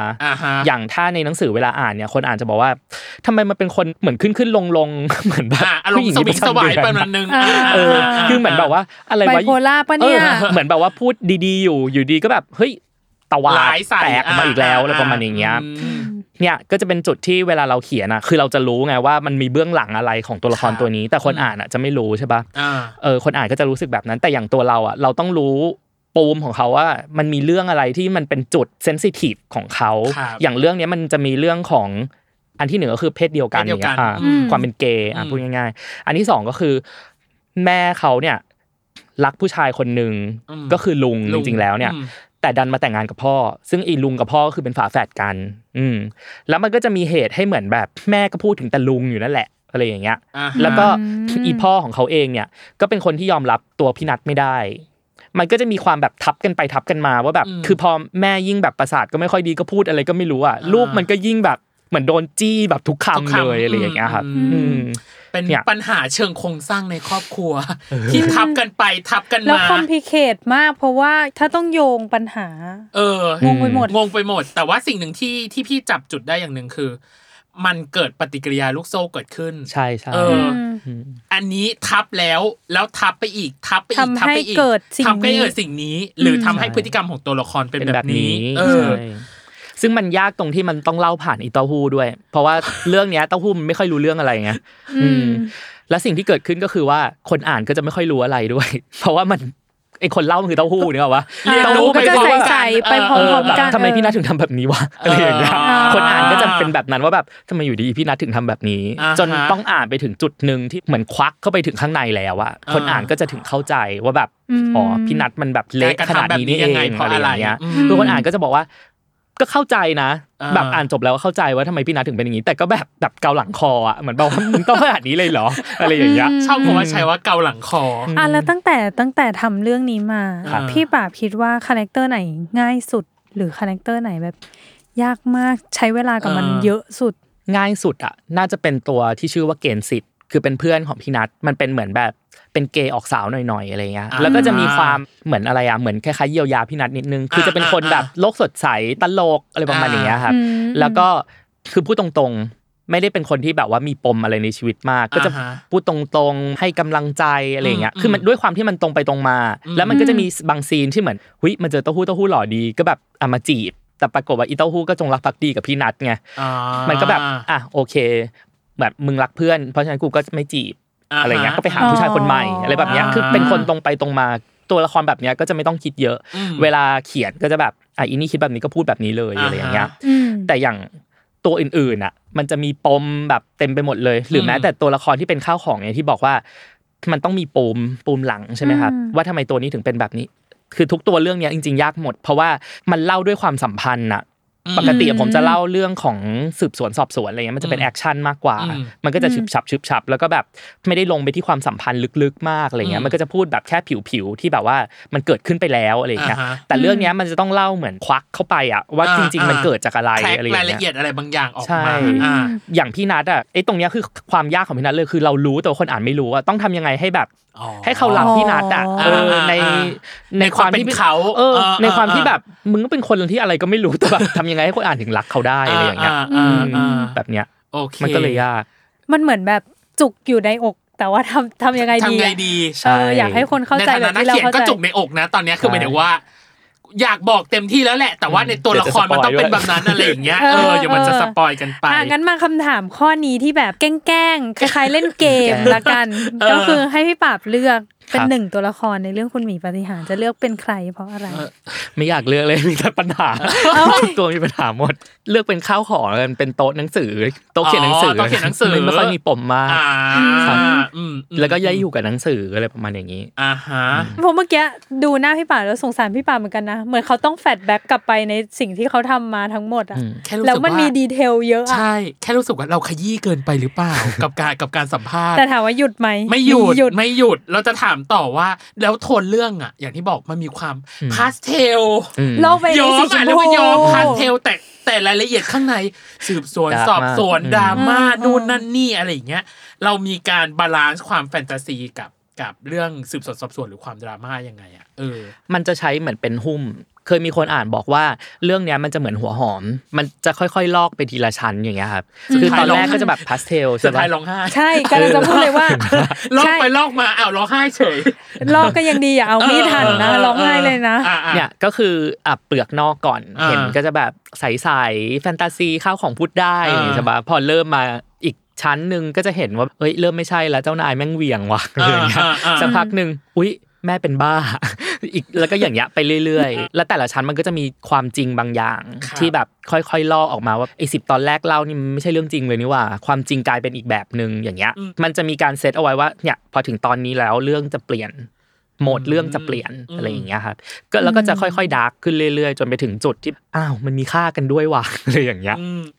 อย่างถ้าในหนังสือเวลาอ่านเนี่ยคนอ่านจะบอกว่าทำไมมันเป็นคนเหมือนขึ้นๆลงๆเหมือนแบบผู้หญิงที่สบายประมาณนึงคือเหมือนแบบว่าอะไรวะไบโพล่าป่ะเนี่ยเหมือนแบบว่าพูดดีๆอยู่ดีก็แบบเฮ้ยตะวาดแตกออกมาอีกแล้วอะไรประมาณอย่างเงี้ยเนี่ยก็จะเป็นจุดที่เวลาเราเขียนอ่ะคือเราจะรู้ไงว่ามันมีเบื้องหลังอะไรของตัวละครตัวนี้แต่คนอ่านอ่ะจะไม่รู้ใช่ป่ะคนอ่านก็จะรู้สึกแบบนั้นแต่อย่างตัวเราอ่ะเราต้องรู้ปูมของเขาว่ามันมีเรื่องอะไรที่มันเป็นจุดเซนซิทีฟของเขาอย่างเรื่องนี้มันจะมีเรื่องของอันที่หนึ่งก็คือเพศเดียวกันเนี่ยความเป็นเกย์พูดง่ายๆอันที่สองก็คือแม่เขาเนี่ยรักผู้ชายคนหนึ่งก็คือลุงจริงๆแล้วเนี่ยแต่ดันมาแต่งงานกับพ่อซึ่งอีลุงกับพ่อก็คือเป็นฝาแฝดกันแล้วมันก็จะมีเหตุให้เหมือนแบบแม่ก็พูดถึงแต่ลุงอยู่นั่นแหละอะไรอย่างเงี้ยแล้วก็อีพ่อของเขาเองเนี่ยก็เป็นคนที่ยอมรับตัวพี่นัทไม่ได้มันก็จะมีความแบบทับกันไปทับกันมาว่าแบบคือพอแม่ยิ่งแบบประสาทก็ไม่ค่อยดีก็พูดอะไรก็ไม่รู้อ่ะลูกมันก็ยิ่งแบบเหมือนโดนจี้แบบทุกคำเลยอะไรอย่างเงี้ยครับเป็นปัญหาเชิงโครงสร้างในครอบครัวที่ทับกันไปทับกันมาแล้วคอมพลิเคทมากเพราะว่าถ้าต้องโยงปัญหางงไปหมดแต่ว่าสิ่งหนึ่งที่พี่จับจุดได้อย่างนึงคือมันเกิดปฏิกิริยาลูกโซ่เกิดขึ้นใช่ๆอันนี้ทับแล้วทับไปอีกทับไปอีกทำให้เกิดสิ่งนี้หรือทำให้พฤติกรรมของตัวละครเป็นแบบนี้ซึ่งมันยากตรงที่มันต้องเล่าผ่านอีเต้าหู้ด้วยเพราะว่าเรื่องเนี้ยเต้าหู้มันไม่ค่อยรู้เรื่องอะไรไงและสิ่งที่เกิดขึ้นก็คือว่าคนอ่านก็จะไม่ค่อยรู้อะไรด้วยเพราะว่ามันไอ้คนเล่ามันคือเต้าหู้เนี่ยป่ะเต้าหู้มันก็ใส่ไปพร้อมๆกันทำไมพี่นัทถึงทำแบบนี้วะอะไรอย่างเงี้ยคนอ่านก็จะเป็นแบบนั้นว่าแบบทำไมอยู่ดีพี่นัทถึงทำแบบนี้จนต้องอ่านไปถึงจุดนึงที่เหมือนควักเข้าไปถึงข้างในแล้วอ่ะคนอ่านก็จะถึงเข้าใจว่าแบบอ๋อพี่นัทมันแบบเละขนาดนี้ยังไงเพราะอะไรเงี้ยคือคนอ่านก็จะบอกว่าก็เข้าใจนะแบบอ่านจบแล้วก็เข้าใจว่าทำไมพี่นัทถึงเป็นอย่างงี้แต่ก็แบบเกาหลังคออ่ะเหมือนแบบว่ามึงต้องขนาดนี้เลยเหรออะไรอย่างเงี้ยชอบคำว่าใช้ว่าเกาหลังคอแล้วตั้งแต่ทำเรื่องนี้มาพี่ป่าคิดว่าคาแรคเตอร์ไหนง่ายสุดหรือคาแรคเตอร์ไหนแบบยากมากใช้เวลากับมันเยอะสุดง่ายสุดอ่ะน่าจะเป็นตัวที่ชื่อว่าเกณฑ์สิทธิ์คือเป็นเพื่อนของพี่นัทมันเป็นเหมือนแบบเป็นเกย์ออกสาวหน่อยๆอะไรเงี้ยแล้วก็จะมีความเหมือนอะไรอ่ะเหมือนคล้ายๆเยียวยาพี่นัทนิดนึงคือจะเป็นคนแบบโลกสดใสตลกอะไรประมาณอย่างเงี้ยครับแล้วก็คือพูดตรงๆไม่ได้เป็นคนที่แบบว่ามีปมอะไรในชีวิตมากก็จะพูดตรงๆให้กำลังใจอะไรเงี้ยคือมันด้วยความที่มันตรงไปตรงมาแล้วมันก็จะมีบางซีนที่เหมือนหุ้ยมันเจอเต้าหู้หล่อดีก็แบบอ่ะมาจีบแต่ปรากฏว่าอีเต้าหู้ก็จงรักภักดีกับพี่นัทไงมันก็แบบอ่ะโอเคแบบมึงรักเพื่อนเพราะฉะนั้นกูก็ไม่จีบอะไรเงี้ยก็ไปหาผู้ชายคนใหม่อะไรแบบเนี้ยคือเป็นคนตรงไปตรงมาตัวละครแบบเนี้ยก็จะไม่ต้องคิดเยอะเวลาเขียนก็จะแบบอ่ะอีนี่คิดแบบนี้ก็พูดแบบนี้เลยอะไรอย่างเงี้ยแต่อย่าง ตัวอื่นๆอ่ะมันจะมีปมแบบเต็มไปหมดเลยหรือแม้แต่ตัวละครที่เป็นข้าวของเนี่ยที่บอกว่ามันต้องมีปมหลังใช่ไหมครับว่าทำไมตัวนี้ถึงเป็นแบบนี้คือทุกตัวเรื่องนี้จริงๆยากหมดเพราะว่ามันเล่าด้วยความสัมพันธ์น่ะปกติผมจะเล่าเรื่องของสืบสวนสอบสวนอะไรเงี้ยมันจะเป็นแอคชั่นมากกว่ามันก็จะฉึบฉับแล้วก็แบบไม่ได้ลงไปที่ความสัมพันธ์ลึกๆมากอะไรเงี้ยมันก็จะพูดแบบแค่ผิวๆที่แบบว่ามันเกิดขึ้นไปแล้วอะไรเงี้ยแต่เรื่องเนี้ยมันจะต้องเล่าเหมือนควักเข้าไปอ่ะว่าจริงๆมันเกิดจากอะไรอะไรเงี้ยรายละเอียดอะไรบางอย่างออกมาอย่างพี่นัทอ่ะไอ้ตรงเนี้ยคือความยากของพี่นัทเลยคือเรารู้แต่คนอ่านไม่รู้อ่ะต้องทำยังไงให้แบบให้เขารับพี่นัทอ่ะในความที่เขาในความที่แบบมึงก็เป็นคนที่อะไรก็ไม่รู้แต่แบบทำยังไงให้คนอ่านถึงรักเขาได้อะไรอย่างเงี้ยแบบเนี้ยมันก็เลยยากมันเหมือนแบบจุกอยู่ในอกแต่ว่าทำยังไงดีอยากให้คนเข้าใจแบบที่เราเข้าใจก็จุกในอกนะตอนเนี้ยคือหมายถึงว่าอยากบอกเต็มที่แล้วแหละแต่ว่าในตัวละครมันต้องเป็นแบบนั้นอะไรอย่างเงี้ยอย่ามันจะสปอยกันไปงั้นมาคำถามข้อนี้ที่แบบแกล้งๆคล้ายๆเล่นเกมละกันก็คือให้พี่ปราบเลือกเป็นหนึ่งตัวละครในเรื่องคุณหมีปาฏิหาริย์จะเลือกเป็นใครเพราะอะไรไม่อยากเลือกเลยมีแต่ปัญหาตัวมีปัญหาหมดเลือกเป็นข้าวของแล้วกันเป็นโต๊ะหนังสือโต๊ะเขียนหนังสือมันไม่ค่อยมีปมมากแล้วก็ย้ายอยู่กับหนังสืออะไรประมาณอย่างนี้ผมเมื่อกี้ดูหน้าพี่ป่าแล้วสงสารพี่ป่าเหมือนกันนะเหมือนเขาต้องแฟลชแบ็กกลับไปในสิ่งที่เขาทำมาทั้งหมดอ่ะแล้วมันมีดีเทลเยอะใช่แค่รู้สึกว่าเราขยี้เกินไปหรือเปล่ากับการสัมภาษณ์แต่ถามว่าหยุดไหมไม่หยุดเราจะถามต่อว่าแล้วโทนเรื่องอ่ะอย่างที่บอกมันมีความพาสเทลย้อมอ่ะแล้วก็ย้อมพาสเทลแต่รายละเอียดข้างในสืบสวนสอบสวนดราม่านู่นนั่นนี่อะไรอย่างเงี้ยเรามีการบาลานซ์ความแฟนตาซีกับเรื่องสืบสวนสอบสวนหรือความดราม่ายังไงอ่ะมันจะใช้เหมือนเป็นหุ้มเคยมีคนอ่านบอกว่าเรื่องเนี้ยมันจะเหมือนหัวหอมมันจะค่อยๆลอกไปทีละชั้นอย่างเงี้ยครับคือตอนแรกก็จะแบบพาสเทลใช่ป่ะใช่ก็เลยจะพูดเลยว่าลอกไปลอกมาอ้าวร้องไห้เฉยลอกก็ยังดีอ่ะเอามีดหั่นนะร้องไห้เลยนะเนี่ยก็คืออ่ะเปลือกนอกก่อนเห็นก็จะแบบใสๆแฟนตาซีข้าวของพูดได้ใช่ป่ะพอเริ่มมาอีกชั้นนึงก็จะเห็นว่าเอ้ยเริ่มไม่ใช่แล้วเจ้านายแม่งเหวี่ยงว่ะอย่างเงี้ยสักพักนึงอุ๊ยแม่เป็นบ้าอีกแล้วก็อย่างเงี้ยไปเรื่อยๆแล้วแต่ละชั้นมันก็จะมีความจริงบางอย่างที่แบบค่อยๆลอกออกมาว่าไอ้10ตอนแรกเล่านี่มันไม่ใช่เรื่องจริงเลยนี่ว่าความจริงกลายเป็นอีกแบบนึงอย่างเงี้ยมันจะมีการเซตเอาไว้ว่าเนี่ยพอถึงตอนนี้แล้วเรื่องจะเปลี่ยนโหมดเรื่องจะเปลี่ยนอะไรอย่างเงี้ยครับก็แล้วก็จะค่อยๆดาร์กขึ้นเรื่อยๆจนไปถึงจุดที่อ้าวมันมีค่ากันด้วยว่ะอะไรอย่างเงี้ย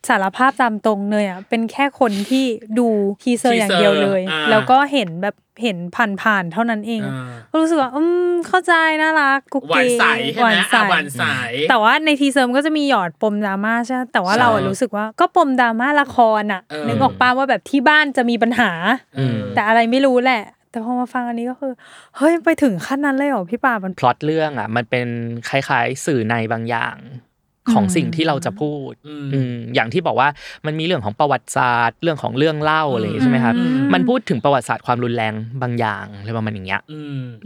สารภาพตามตรงเลยอ่ะเป็นแค่คนที่ดูทีเซอร์อย่างเดียวเลยแล้วก็เห็นแบบเห็นผ่านเท่านั้นเองก็รู้สึกว่าเข้าใจน่ารักกุ๊กกิ๊กหวานใสแต่ว่าในทีเซอร์ก็จะมีหยอดปมดราม่าใช่แต่ว่าเราอ่ะรู้สึกว่าก็ปมดราม่าละครน่ะนึกออกป่ะว่าแบบที่บ้านจะมีปัญหาแต่อะไรไม่รู้แหละแต่พอมาฟังอันนี้ก็คือเฮ้ยไปถึงขั้นนั้นเลยเหรอพี่ป่ามันพล็อตเรื่องอ่ะมันเป็นคล้ายๆสื่อในบางอย่างของสิ่งที่เราจะพูดอย่างที่บอกว่ามันมีเรื่องของประวัติศาสตร์เรื่องของเรื่องเล่าอะไรใช่ไหมครับมันพูดถึงประวัติศาสตร์ความรุนแรงบางอย่างอะไรประมาณอย่างเงี้ย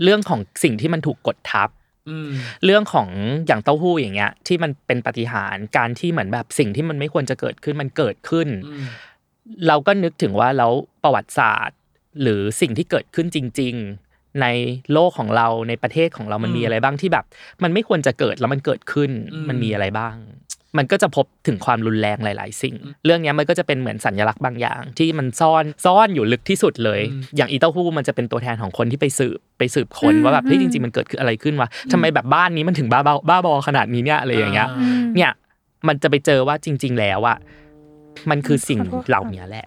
เรื่องของสิ่งที่มันถูกกดทับเรื่องของอย่างเต้าหู้อย่างเงี้ยที่มันเป็นปาฏิหาริย์การที่เหมือนแบบสิ่งที่มันไม่ควรจะเกิดขึ้นมันเกิดขึ้นเราก็นึกถึงว่าแล้วประวัติศาสตร์หรือสิ่งที่เกิดขึ้นจริงๆในโลกของเราในประเทศของเรามันมีอะไรบ้างที่แบบมันไม่ควรจะเกิดแล้วมันเกิดขึ้นมันมีอะไรบ้างมันก็จะพบถึงความรุนแรงหลายๆสิ่งเรื่องนี้มันก็จะเป็นเหมือนสัญลักษณ์บางอย่างที่มันซ่อนอยู่ลึกที่สุดเลยอย่างอีเต้าหู้มันจะเป็นตัวแทนของคนที่ไปสืบค้นว่าแบบเฮ้ยจริงๆมันเกิดขึ้นอะไรขึ้นวะทำไมแบบบ้านนี้มันถึงบ้าบอขนาดนี้เนี่ยอะไรอย่างเงี้ยเนี่ยมันจะไปเจอว่าจริงๆแล้วอะมันคือสิ่งเหล่านี้แหละ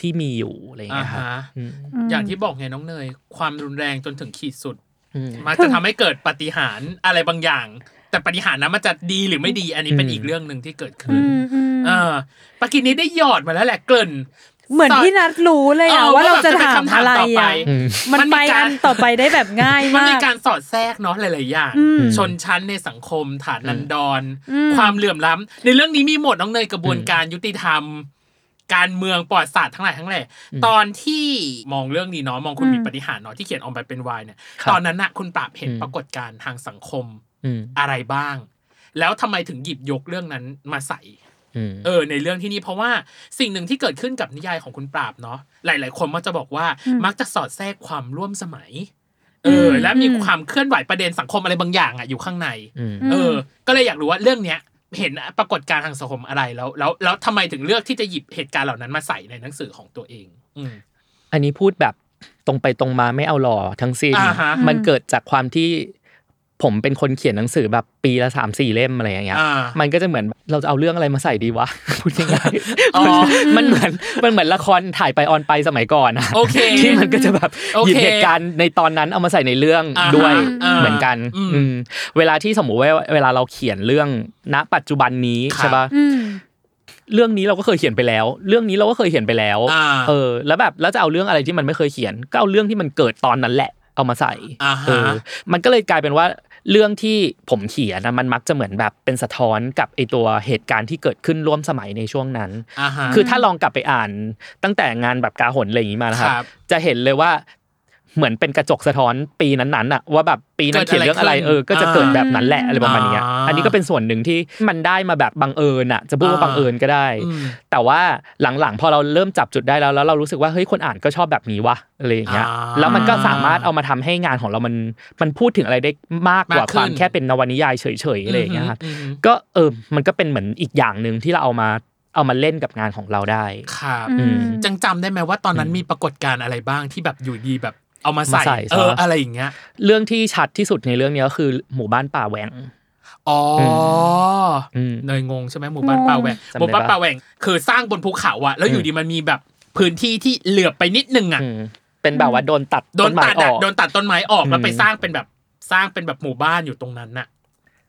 ที่มีอยู่อะไรอย่างเงี้ยครับอย่างที่บอกไงน้องเนยความรุนแรงจนถึงขีดสุดมันจะทำให้เกิดปาฏิหาริย์อะไรบางอย่างแต่ปาฏิหาริย์นั้นมันจะดีหรือไม่ดีอันนี้เป็นอีกเรื่องนึงที่เกิดขึ้นปากินนี้ได้หยอดมาแล้วแหละเกริ่นเหมือนที่นัดรู้เลยอ่ะว่าเราจะถามอะไรอ่ะมันไปอันต่อไปได้แบบง่ายมากมันมีการสอดแทรกเนาะหลายๆอย่างชนชั้นในสังคมฐานันดรความเหลื่อมล้ำในเรื่องนี้มีหมดน้องเนยกระบวนการยุติธรรมการเมืองประวัติศาสตร์ทั้งหลายตอนที่มองเรื่องนี้เนาะมองคุณหมีปาฏิหาริย์เนาะที่เขียนออกมาเป็นวายเนี่ยตอนนั้นน่ะคุณปราบเห็นปรากฏการณ์ทางสังคมอะไรบ้างแล้วทำไมถึงหยิบยกเรื่องนั้นมาใส่ในเรื่องที่นี่เพราะว่าสิ่งหนึ่งที่เกิดขึ้นกับนิยายของคุณปราบเนาะหลายๆคนมักจะบอกว่ามักจะสอดแทรกความร่วมสมัยและมีความเคลื่อนไหวประเด็นสังคมอะไรบางอย่างอ่ะอยู่ข้างในก็เลยอยากรู้ว่าเรื่องเนี้ย เห็นปรากฏการณ์ทางสังคมอะไรแล้วทำไมถึงเลือกที่จะหยิบเหตุการณ์เหล่านั้นมาใส่ในหนังสือของตัวเองอันนี้พูดแบบตรงไปตรงมาไม่เอาหล่อทั้งสิ้นมันเกิดจากความที่ผมเป็นคนเขียนหนังสือแบบปีละ 3-4 เล่มอะไรอย่างเงี้ยมันก็จะเหมือนเราจะเอาเรื่องอะไรมาใส่ดีวะพูดง่ายๆมันเหมือนละครถ่ายไปออนไปสมัยก่อนนะที่มันก็จะแบบหยิบเหตุการณ์ในตอนนั้นเอามาใส่ในเรื่องด้วยเหมือนกันเวลาที่สมมุติว่าเวลาเราเขียนเรื่องณปัจจุบันนี้ใช่ป่ะเรื่องนี้เราก็เคยเขียนไปแล้วเรื่องนี้เราก็เคยเขียนไปแล้วแล้วแบบแล้วจะเอาเรื่องอะไรที่มันไม่เคยเขียนก็เอาเรื่องที่มันเกิดตอนนั้นแหละเอามาใส่มันก็เลยกลายเป็นว่าเรื่องที่ผมเขียนมันมักจะเหมือนแบบเป็นสะท้อนกับไอตัวเหตุการณ์ที่เกิดขึ้นร่วมสมัยในช่วงนั้นคือถ้าลองกลับไปอ่านตั้งแต่งานแบบกาหนอะไรอย่างนี้มานะครับจะเห็นเลยว่าเหมือนเป็นกระจกสะท้อนปีนั้นๆน่ะว่าแบบปีนั้นเขียนเรื่องอะไรก็จะเกิดแบบนั้นแหละอะไรประมาณนี้อันนี้ก็เป็นส่วนหนึ่งที่มันได้มาแบบบังเอิญน่ะจะพูดว่าบังเอิญก็ได้แต่ว่าหลังๆพอเราเริ่มจับจุดได้แล้วเรารู้สึกว่าเฮ้ยคนอ่านก็ชอบแบบนี้วะอะไรอย่างเงี้ยแล้วมันก็สามารถเอามาทำให้งานของเรามันพูดถึงอะไรได้มากกว่าความแค่เป็นนวนิยายเฉยๆอะไรอย่างเงี้ยก็มันก็เป็นเหมือนอีกอย่างนึงที่เราเอามาเล่นกับงานของเราได้ครับจำได้มั้ยว่าตอนนั้นมีปรากฏการณ์อะไรบ้างที่แบบอยู่ดีแบบเอามาใส่อะไรอย่างเงี้ยเรื่องที่ชัดที่สุดในเรื่องนี้ก็คือหมู่บ้านป่าแหว่งอ๋อเนยงงใช่มั้ยหมู่บ้านป่าแหว่งหมู่บ้านป่าแหว่งคือสร้างบนภูเขาอ่ะแล้วอยู่ดีมันมีแบบพื้นที่ที่เหลือไปนิดนึงอ่ะเป็นแบบว่าโดนตัดต้นไม้ออกแล้วไปสร้างเป็นแบบหมู่บ้านอยู่ตรงนั้นน่ะ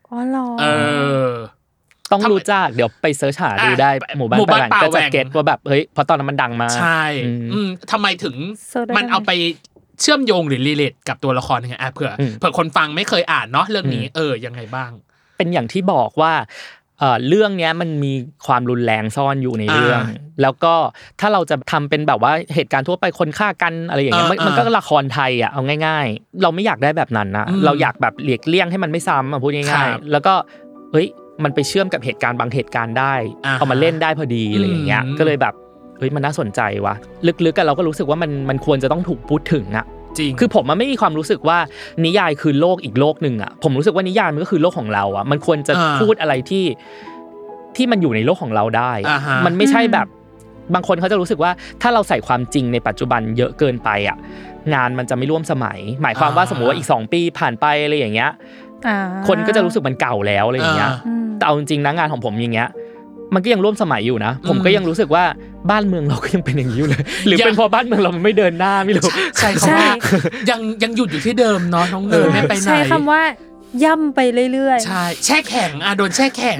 อ๋อเหรอต้องรู้จักเดี๋ยวไปเสิร์ชหาดูได้หมู่บ้านป่าแหว่งก็จะเก็ตว่าแบบเฮ้ยพอตอนนั้นมันดังมาใช่ทำไมถึงมันเอาไปเชื่อมโยงหรือรีเลทกับตัวละครยังไงเผื่อคนฟังไม่เคยอ่านเนาะเรื่องนี้ยังไงบ้างเป็นอย่างที่บอกว่าเรื่องเนี้ยมันมีความรุนแรงซ่อนอยู่ในเรื่องแล้วก็ถ้าเราจะทำเป็นแบบว่าเหตุการณ์ทั่วไปคนฆ่ากันอะไรอย่างเงี้ยมันก็ละครไทยอ่ะเอาง่ายๆเราไม่อยากได้แบบนั้นนะเราอยากแบบเลี่ยงให้มันไม่ซ้ำอ่ะพูดง่ายๆแล้วก็เฮ้ยมันไปเชื่อมกับเหตุการณ์บางเหตุการณ์ได้เอามาเล่นได้พอดีอะไรอย่างเงี้ยก็เลยแบบเฮ้ยมันน่าสนใจว่ะลึกๆกันเราก็รู้สึกว่ามันควรจะต้องถูกพูดถึงอ่ะจริงคือผมมันไม่มีความรู้สึกว่านิยายคือโลกอีกโลกนึงอ่ะผมรู้สึกว่านิยายมันก็คือโลกของเราอ่ะมันควรจะพูดอะไรที่มันอยู่ในโลกของเราได้มันไม่ใช่แบบบางคนเขาจะรู้สึกว่าถ้าเราใส่ความจริงในปัจจุบันเยอะเกินไปอ่ะงานมันจะไม่ร่วมสมัยหมายความว่าสมมุติว่าอีก2ปีผ่านไปอะไรอย่างเงี้ยคนก็จะรู้สึกมันเก่าแล้วอะไรอย่างเงี้ยแต่เอาจริงๆนะงานของผมอย่างเงี้ยมันก็ยังร่วมสมัยอยู่นะผมก็ยังรู้สึกว่าบ้านเมืองเราก็ยังเป็นอย่างนี้อยู่เลยหรือเป็นเพราะบ้านเมืองเรามันไม่เดินหน้าไม่รู้ใช่คำว่ายังหยุดอยู่ที่เดิมเนาะน้องเนยไม่ไปไหนใช่คำว่าย่ำไปเรื่อยๆใช่แช่แข็งโดนแช่แข็ง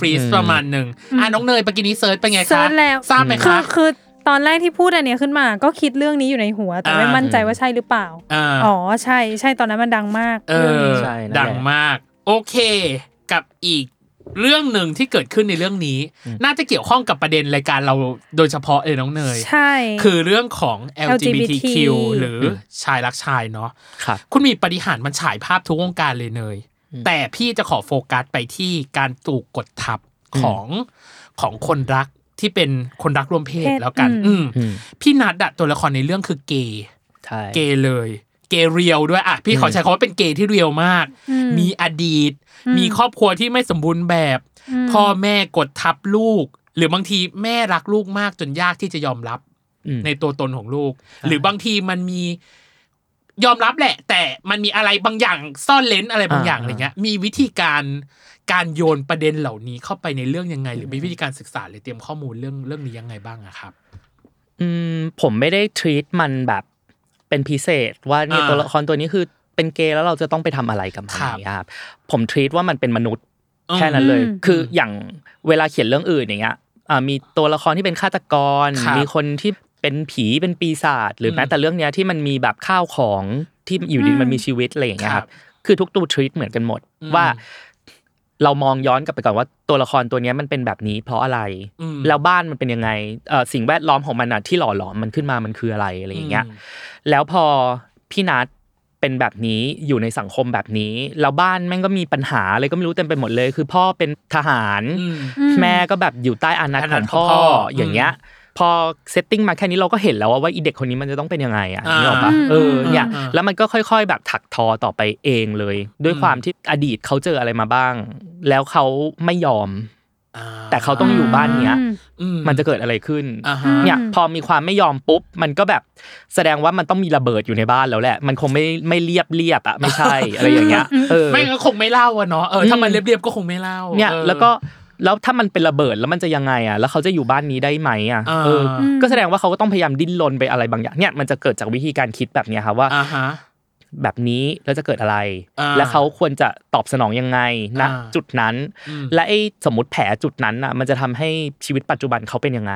ฟรีซประมาณนึงน้องเนยเมื่อกี้นี้เสิร์ชไปไงคะทราบมั้ยคะคือตอนแรกที่พูดอันเนี้ยขึ้นมาก็คิดเรื่องนี้อยู่ในหัวแต่ไม่มั่นใจว่าใช่หรือเปล่าอ๋อใช่ใช่ตอนนั้นมันดังมากใช่ดังมากโอเคกับอีกเรื่องหนึ่งที่เกิดขึ้นในเรื่องนี้น่าจะเกี่ยวข้องกับประเด็นรายการเราโดยเฉพาะเลยน้องเนยใช่คือเรื่องของ LGBTQ หรือชายรักชายเนาะครับคุณมีปฏิหารมันฉายภาพทุกวงการเลยเนยแต่พี่จะขอโฟกัสไปที่การถูกกดทับของคนรักที่เป็นคนรักร่วมเพศแล้วกันพี่นัทอะตัวละครในเรื่องคือเกย์เลยเกย์เรียวด้วยอ่ะพี่ขอใช้คำว่าเป็นเกย์ที่เรียวมากมีอดีตมีครอบครัวที่ไม่สมบูรณ์แบบพ่อแม่กดทับลูกหรือบางทีแม่รักลูกมากจนยากที่จะยอมรับในตัวตนของลูกหรือบางทีมันมียอมรับแหละแต่มันมีอะไรบางอย่างซ่อนเร้นอะไรบางอย่างอะไรเงี้ยมีวิธีการโยนประเด็นเหล่านี้เข้าไปในเรื่องยังไงหรือมีวิธีการศึกษาหรือเตรียมข้อมูลเรื่องนี้ยังไงบ้างอะครับผมไม่ได้ทรีตมันแบบเป็นพิเศษว่าเนี่ยตัวละครตัวนี้คือเป็นเกย์แล้วเราจะต้องไปทำอะไรกับมันครับผมทรีตว่ามันเป็นมนุษย์แค่นั้นเลยคืออย่างเวลาเขียนเรื่องอื่นอย่างเงี้ยมีตัวละครที่เป็นฆาตกรมีคนที่เป็นผีเป็นปีศาจหรือแม้แต่เรื่องเนี้ยที่มันมีแบบข้าวของที่อยู่ดีมันมีชีวิตอะไรอย่างเงี้ยครับคือทุกตัวทรีตเหมือนกันหมดว่าเรามองย้อนกลับไปก่อนว่าตัวละครตัวนี้มันเป็นแบบนี้เพราะอะไรแล้วบ้านมันเป็นยังไงสิ่งแวดล้อมของมันน่ะที่หล่อหลอมมันขึ้นมามันคืออะไรอะไรอย่างเงี้ยแล้วพอพี่นัทเป็นแบบนี้อยู่ในสังคมแบบนี้แล้วบ้านแม่งก็มีปัญหาอะไรก็ไม่รู้เต็มไปหมดเลยคือพ่อเป็นทหารแม่ก็แบบอยู่ใต้อานัตของพ่ออย่างเงี้ย พอเซตติ้งมาแค่นี้เราก็เห็นแล้วว่าอีเด็กคนนี้มันจะต้องเป็นยังไงอ่ะนึกออกป่ะเนี่ยแล้วมันก็ค่อยๆแบบถักทอต่อไปเองเลยด้วยความที่อดีตเขาเจออะไรมาบ้างแล้วเขาไม่ยอมแต่เขาต้องอยู่บ้านเนี้ยมันจะเกิดอะไรขึ้นเนี่ยพอมีความไม่ยอมปุ๊บมันก็แบบแสดงว่ามันต้องมีระเบิดอยู่ในบ้านแล้วแหละมันคงไม่เรียบอ่ะไม่ใช่อะไรอย่างเงี้ยไม่ก็คงไม่เล่าอ่ะเนาะถ้ามันเรียบก็คงไม่เล่าเนี่ยแล้วถ้ามันเป็นระเบิดแล้วมันจะยังไงอ่ะแล้วเขาจะอยู่บ้านนี้ได้ไหมอ่ะก็แสดงว่าเขาก็ต้องพยายามดิ้นรนไปอะไรบางอย่างเนี่ยมันจะเกิดจากวิธีการคิดแบบเนี้ยค่ะว่าแบบนี้แล้วจะเกิดอะไรแล้วเขาควรจะตอบสนองยังไงณจุดนั้นและไอ้สมมุติแผลจุดนั้นน่ะมันจะทำให้ชีวิตปัจจุบันเขาเป็นยังไง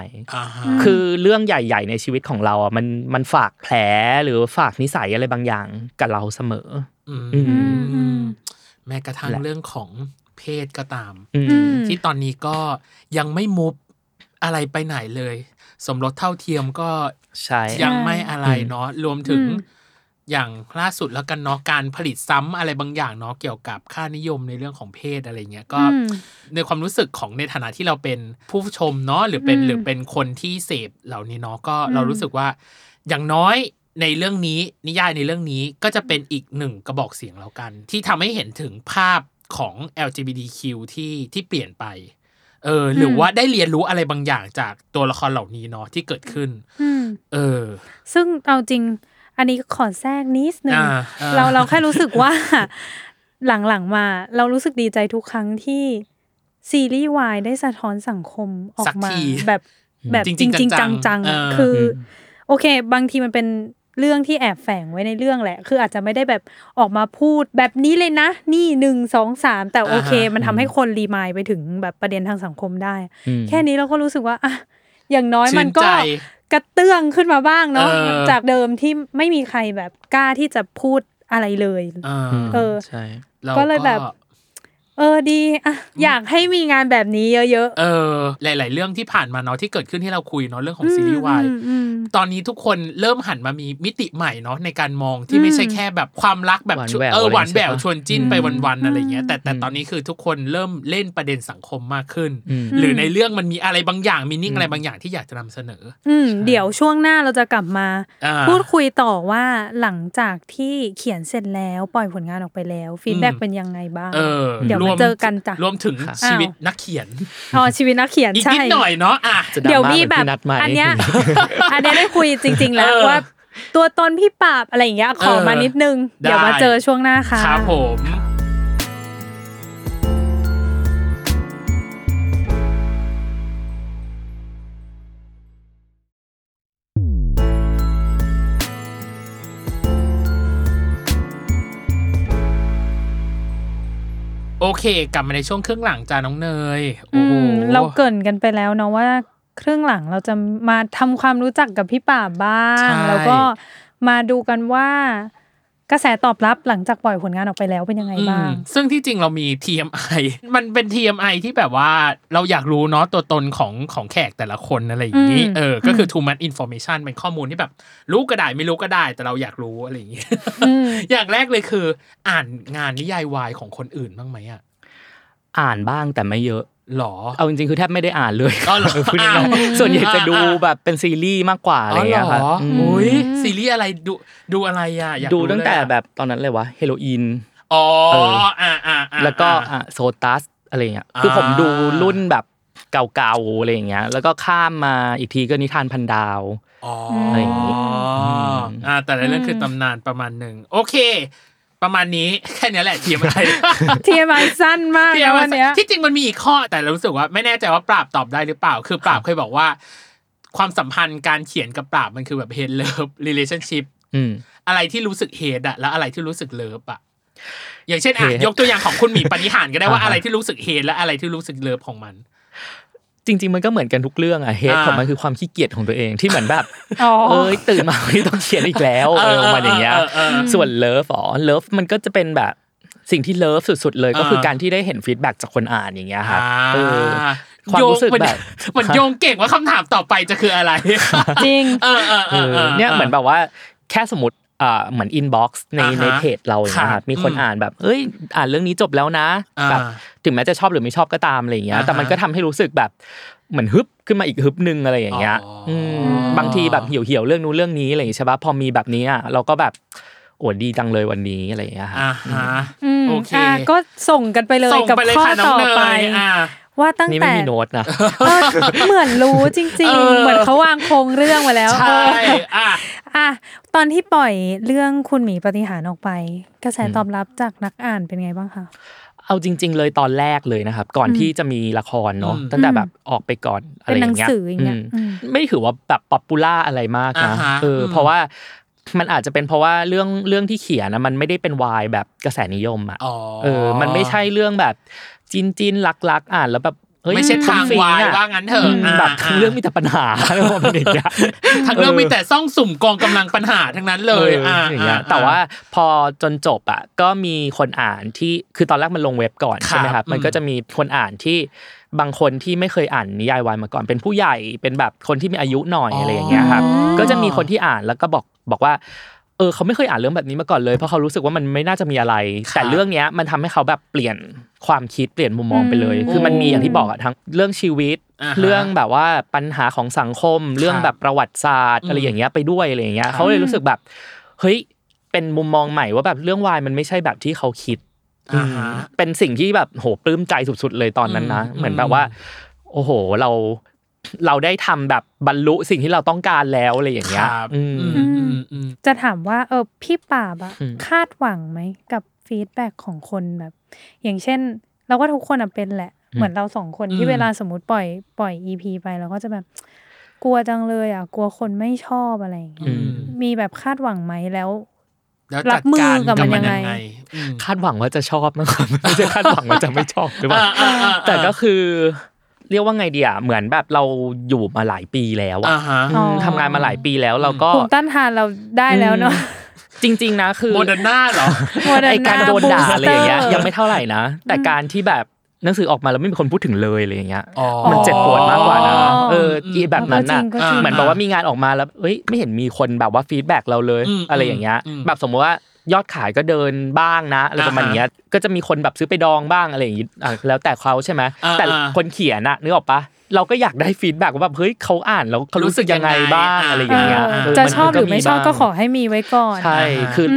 คือเรื่องใหญ่ๆในชีวิตของเราอ่ะมันฝากแผลหรือฝากนิสัยอะไรบางอย่างกับเราเสมอแม้กระทั่งเรื่องของเพศก็ตามที่ตอนนี้ก็ยังไม่มูฟอะไรไปไหนเลยสมรสเท่าเทียมก็ยังไม่อะไรเนาะรวมถึงอย่างล่าสุดแล้วกันเนาะการผลิตซ้ำอะไรบางอย่างเนาะเกี่ยวกับค่านิยมในเรื่องของเพศอะไรเงี้ยก็ในความรู้สึกของในฐานะที่เราเป็นผู้ชมเนาะหรือเป็นคนที่เสพเหล่านี้เนาะก็เรารู้สึกว่าอย่างน้อยในเรื่องนี้นิยายในเรื่องนี้ก็จะเป็นอีกหนึ่งกระบอกเสียงแล้วกันที่ทำให้เห็นถึงภาพของ LGBTQ ที่เปลี่ยนไปหรือว่าได้เรียนรู้อะไรบางอย่างจากตัวละครเหล่านี้เนาะที่เกิดขึ้นซึ่งเอาจริงอันนี้ขอแทรกนิดนึงเราแค่รู้สึกว่าหลังๆมาเรารู้สึกดีใจทุกครั้งที่ซีรีส์วายได้สะท้อนสังคมออกมาแบบจริงๆจังๆคือโอเคบางทีมันเป็นเรื่องที่แอบแฝงไว้ในเรื่องแหละคืออาจจะไม่ได้แบบออกมาพูดแบบนี้เลยนะนี่1 2 3แต่โอเคมันทำให้คนรีมายด์ไปถึงแบบประเด็นทางสังคมได้แค่นี้เราก็รู้สึกว่าอ่ะอย่างน้อยมันก็กระเตื้องขึ้นมาบ้างเนาะจากเดิมที่ไม่มีใครแบบกล้าที่จะพูดอะไรเลยใช่ก็เลยแบบดีอ่ะอยากให้มีงานแบบนี้เยอะๆหลายๆเรื่องที่ผ่านมาเนาะที่เกิดขึ้นที่เราคุยเนาะเรื่องของซีรีส์วายตอนนี้ทุกคนเริ่มหันมามีมิติใหม่เนาะในการมองที่ไม่ใช่แค่แบบความรักแบบหวานแหววชวนจิ้นไปวันๆอะไรเงี้ยแต่ตอนนี้คือทุกคนเริ่มเล่นประเด็นสังคมมากขึ้นหรือในเรื่องมันมีอะไรบางอย่างมีนิ่งอะไรบางอย่างที่อยากจะนำเสนอเดี๋ยวช่วงหน้าเราจะกลับมาพูดคุยต่อว่าหลังจากที่เขียนเสร็จแล้วปล่อยผลงานออกไปแล้วฟีดแบ็กเป็นยังไงบ้างเดี๋ยวเจอกันจ้ะรวมถึงชีวิตนักเขียนชีวิตนักเขียนใช่นิดหน่อยเนาะอ่ะเดี๋ยวมีแบบอันเนี้ยได้คุยจริงๆแล้วว่าตัวตนพี่ปราบอะไรอย่างเงี้ยขอมานิดนึงเดี๋ยวมาเจอช่วงหน้าค่ะครับผมโอเคกลับมาในช่วงครึ่งหลังจ้าน้องเนยเราเกริ่นกันไปแล้วเนาะว่าครึ่งหลังเราจะมาทำความรู้จักกับพี่ปราบบ้างแล้วก็มาดูกันว่ากระแสตอบรับหลังจากปล่อยผลงานออกไปแล้วเป็นยังไงบ้างซึ่งที่จริงเรามี TMI มันเป็น TMI ที่แบบว่าเราอยากรู้เนาะตัวตนของแขกแต่ละคนอะไรอย่างนี้ก็คือ too much information เป็นข้อมูลที่แบบรู้ก็ได้ไม่รู้ก็ได้แต่เราอยากรู้อะไรอย่างนี้ อย่างแรกเลยคืออ่านงานนิยายวายของคนอื่นบ้างไหมอ่ะอ่านบ้างแต่ไม่เยอะหรอเอาจริงๆคือแทบไม่ได้อ่านเลยก็หรอส่วนใหญ่จะดูแบบเป็นซีรีส์มากกว่าอะไรอย่างเงี้ยครับอุ้ยซีรีส์อะไรดูอะไรอ่ะอยากดูตั้งแต่แบบตอนนั้นเลยวะเฮโรอีนอ๋อแล้วก็โซตัสอะไรอย่างเงี้ยคือผมดูรุ่นแบบเก่าๆอะไรอย่างเงี้ยแล้วก็ข้ามมาอีกทีก็นิทานพันดาวอะไรอย่างงี้แต่ละเรื่องคือตำนานประมาณนึงโอเคประมาณนี้แค่นี้แหละ TMI TMI สั้นมากนะวันเนี้ยที่จริงมันมีอีกข้อแต่เรารู้สึกว่าไม่แน่ใจว่าปราบตอบได้หรือเปล่าคือปราบเคยบอกว่าความสัมพันธ์การเขียนกับปราบมันคือแบบ hate love relationship อะไรที่รู้สึก hate อะแล้วอะไรที่รู้สึก love อะอย่างเช่นอ่ะยกตัวอย่างของคุณหมีปณิหารก็ได้ว่าอะไรที่รู้สึก hate และอะไรที่รู้สึก love ของมันจริงๆมันก็เหมือนกันทุกเรื่องอ่ะเฮดของมันคือความขี้เกียจของตัวเองที่เหมือนแบบตื่นมาไม่ต้องเขียนอีกแล้วมันอย่างเงี้ยส่วนเลิฟเลิฟมันก็จะเป็นแบบสิ่งที่เลิฟสุดๆเลยก็คือการที่ได้เห็นฟีดแบ็กจากคนอ่านอย่างเงี้ยครับความรู้สึกแบบมันโยงเก่งว่าคำถามต่อไปจะคืออะไรจริงเนี่ยเหมือนแบบว่าแค่สมมติเหมือนอินบ็อกซ์ในเพจเราอย่างเงี้ยครับมีคนอ่านแบบเอ้ยอ่านเรื่องนี้จบแล้วนะแบบถึงแม้จะชอบหรือไม่ชอบก็ตามอะไรอย่างเงี้ยแต่มันก็ทำให้รู้สึกแบบ เหมือนฮึบขึ้นมาอีกฮึบนึงอะไรอย่างเงี้ยบางทีแบบเหี่ยวๆเรื่องนู้นเรื่องนี้อะไรอย่างเงี้ยใช่ป่ะพอมีแบบนี้อ่ะเราก็แบบโอ้ดีจังเลยวันนี้อะไรอย่างเงี้ยอ่ะฮะโอเคก็ส่งกันไปเลยกับข้อต่อไปว่าตั้งแต่นี่ไม่มีโน้ตนะเหมือนรู้จริงๆเหมือนเขาวางโครงเรื่องมาแล้วใช่อ่ะตอนที่ปล่อยเรื่องคุณหมีปาฏิหาริย์ออกไปกระแสตอบรับจากนักอ่านเป็นไงบ้างคะเอาจริงๆเลยตอนแรกเลยนะครับก่อนที่จะมีละครเนาะตั้งแต่แบบออกไปก่อนอะไรอย่างเงี้ยไม่ถือว่าแบบป๊อปปูล่าอะไรมากนะเพราะว่ามันอาจจะเป็นเพราะว่าเรื่องที่เขียนนะมันไม่ได้เป็นวายแบบกระแสนิยมอ่ะมันไม่ใช่เรื่องแบบจีนๆรักๆอ่านแล้วแบบไม่ใช่ทางวายว่างั้นเถอะแบบทั้งเรื่องมีแต่ปัญหาอะไรประมาณอย่างเงี้ยทั้งเรื่องมีแต่ซ่องสุมกองกำลังปัญหาทั้งนั้นเลยอย่างเงี้ยแต่ว่าพอจนจบอ่ะก็มีคนอ่านที่คือตอนแรกมันลงเว็บก่อนใช่มั้ยครับมันก็จะมีคนอ่านที่บางคนที่ไม่เคยอ่านนิยายวายมาก่อนเป็นผู้ใหญ่เป็นแบบคนที่มีอายุหน่อยอะไรอย่างเงี้ยครับก็จะมีคนที่อ่านแล้วก็บอกว่าเขาไม่เคยอ่านเรื่องแบบนี้มาก่อนเลยเพราะเขารู้สึกว่ามันไม่น่าจะมีอะไรแต่เรื่องเนี้ยมันทำให้เขาแบบเปลี่ยนความคิดเปลี่ยนมุมมองไปเลยคือมันมีอย่างที่บอกอ่ะทั้งเรื่องชีวิตเรื่องแบบว่าปัญหาของสังคมเรื่องแบบประวัติศาสตร์อะไรอย่างเงี้ยไปด้วยอะไรอย่างเงี้ยเขาเลยรู้สึกแบบเฮ้ยเป็นมุมมองใหม่ว่าแบบเรื่องวายมันไม่ใช่แบบที่เขาคิดเป็นสิ่งที่แบบโหปลื้มใจสุดๆเลยตอนนั้นนะเหมือนแบบว่าโอ้โหเราได้ทำแบบบรรลุสิ่งที่เราต้องการแล้วอะไรอย่างเงี้ยจะถามว่าพี่ป่าอ่ะคาดหวังมั้ยกับฟีดแบคของคนแบบอย่างเช่นเราก็ทุกคนอ่ะเป็นแหละเหมือนเรา2คนที่เวลาสมมุติปล่อย EP ไปเราก็จะแบบกลัวจังเลยอ่ะกลัวคนไม่ชอบอะไรอย่างเงี้ยมีแบบคาดหวังมั้ยแล้วจัดการกับมันยังไงคาดหวังว่าจะชอบนะครับไม่ใช่คาดหวังว่าจะไม่ชอบหรือเปล่าแต่ก็คือเรียกว่าไงดีอ่ะเหมือนแบบเราอยู่มาหลายปีแล้วอ่ะทำงานมาหลายปีแล้วเราก็ภูมิต้านทานเราได้แล้วเนาะจริงๆนะคือโมเดอร์นาเหรอไอ้การโดนด่าอะไรอย่างเงี้ยยังไม่เท่าไหร่นะแต่การที่แบบหนังสือออกมาแล้วไม่มีคนพูดถึงเลยอะไรอย่างเงี้ยมันเจ็บปวดมากกว่านะแบบนั้นน่ะเหมือนแบบว่ามีงานออกมาแล้วเอ้ยไม่เห็นมีคนแบบว่าฟีดแบคเราเลยอะไรอย่างเงี้ยแบบสมมติว่ายอดขายก็เดินบ้างนะอะไรประมาณเนี้ยก็จะมีคนแบบซื้อไปดองบ้างอะไรอย่างงี้แล้วแต่เขาใช่มั้ยแต่คนเขียนน่ะนึกออกปะเราก็อยากได้ฟีดแบคว่าแบบเฮ้ยเขาอ่านแล้วเขารู้สึกยังไงบ้างอะไรอย่างเงี้ยจะชอบหรือไม่ชอบก็ขอให้มีไว้ก่อนใช่คือ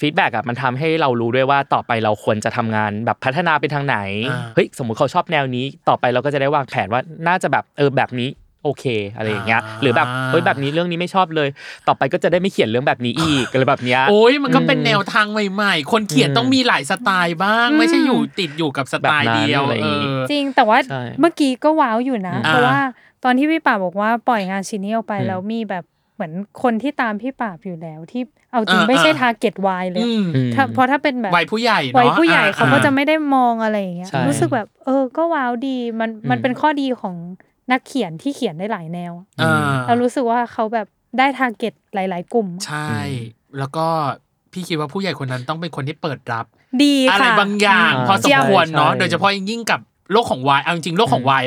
ฟีดแบคอ่ะมันทำให้เรารู้ด้วยว่าต่อไปเราควรจะทำงานแบบพัฒนาไปทางไหนเฮ้ยสมมุติเขาชอบแนวนี้ต่อไปเราก็จะได้วางแผนว่าน่าจะแบบแบบนี้โอเคอะไรอย่างเงี้ยหรือแบบเฮ้ยแบบนี้เรื่องนี้ไม่ชอบเลยต่อไปก็จะได้ไม่เขียนเรื่องแบบนี้อีกอะไรแบบเนี้ยโอ๊ยมันก็เป็นแนวทางใหม่ๆคนเขียนต้องมีหลายสไตล์บ้างไม่ใช่อยู่ติดอยู่กับสไตล์เดียวจริงแต่ว่าเมื่อกี้ก็ว้าวอยู่นะเพราะว่าตอนที่พี่ป่าบอกว่าปล่อยงานชิ้นนี้ออกไปแล้วมีแบบเหมือนคนที่ตามพี่ป่าอยู่แล้วที่เอาจริงไม่ใช่ทาร์เก็ตวายเลยเพราะถ้าเป็นแบบวัยผู้ใหญ่เนาะวัยผู้ใหญ่เขาก็จะไม่ได้มองอะไรอย่างเงี้ยรู้สึกแบบก็ว้าวดีมันเป็นข้อดีของนักเขียนที่เขียนได้หลายแนวเรารู้สึกว่าเขาแบบได้ทาร์เก็ตหลายๆกลุ่มใช่แล้วก็พี่คิดว่าผู้ใหญ่คนนั้นต้องเป็นคนที่เปิดรับดีค่ะอะไรบางอย่างพอสมควรเนาะโดยเฉพาะยิ่งกับโลกของวายเอาจริงๆโลกของวาย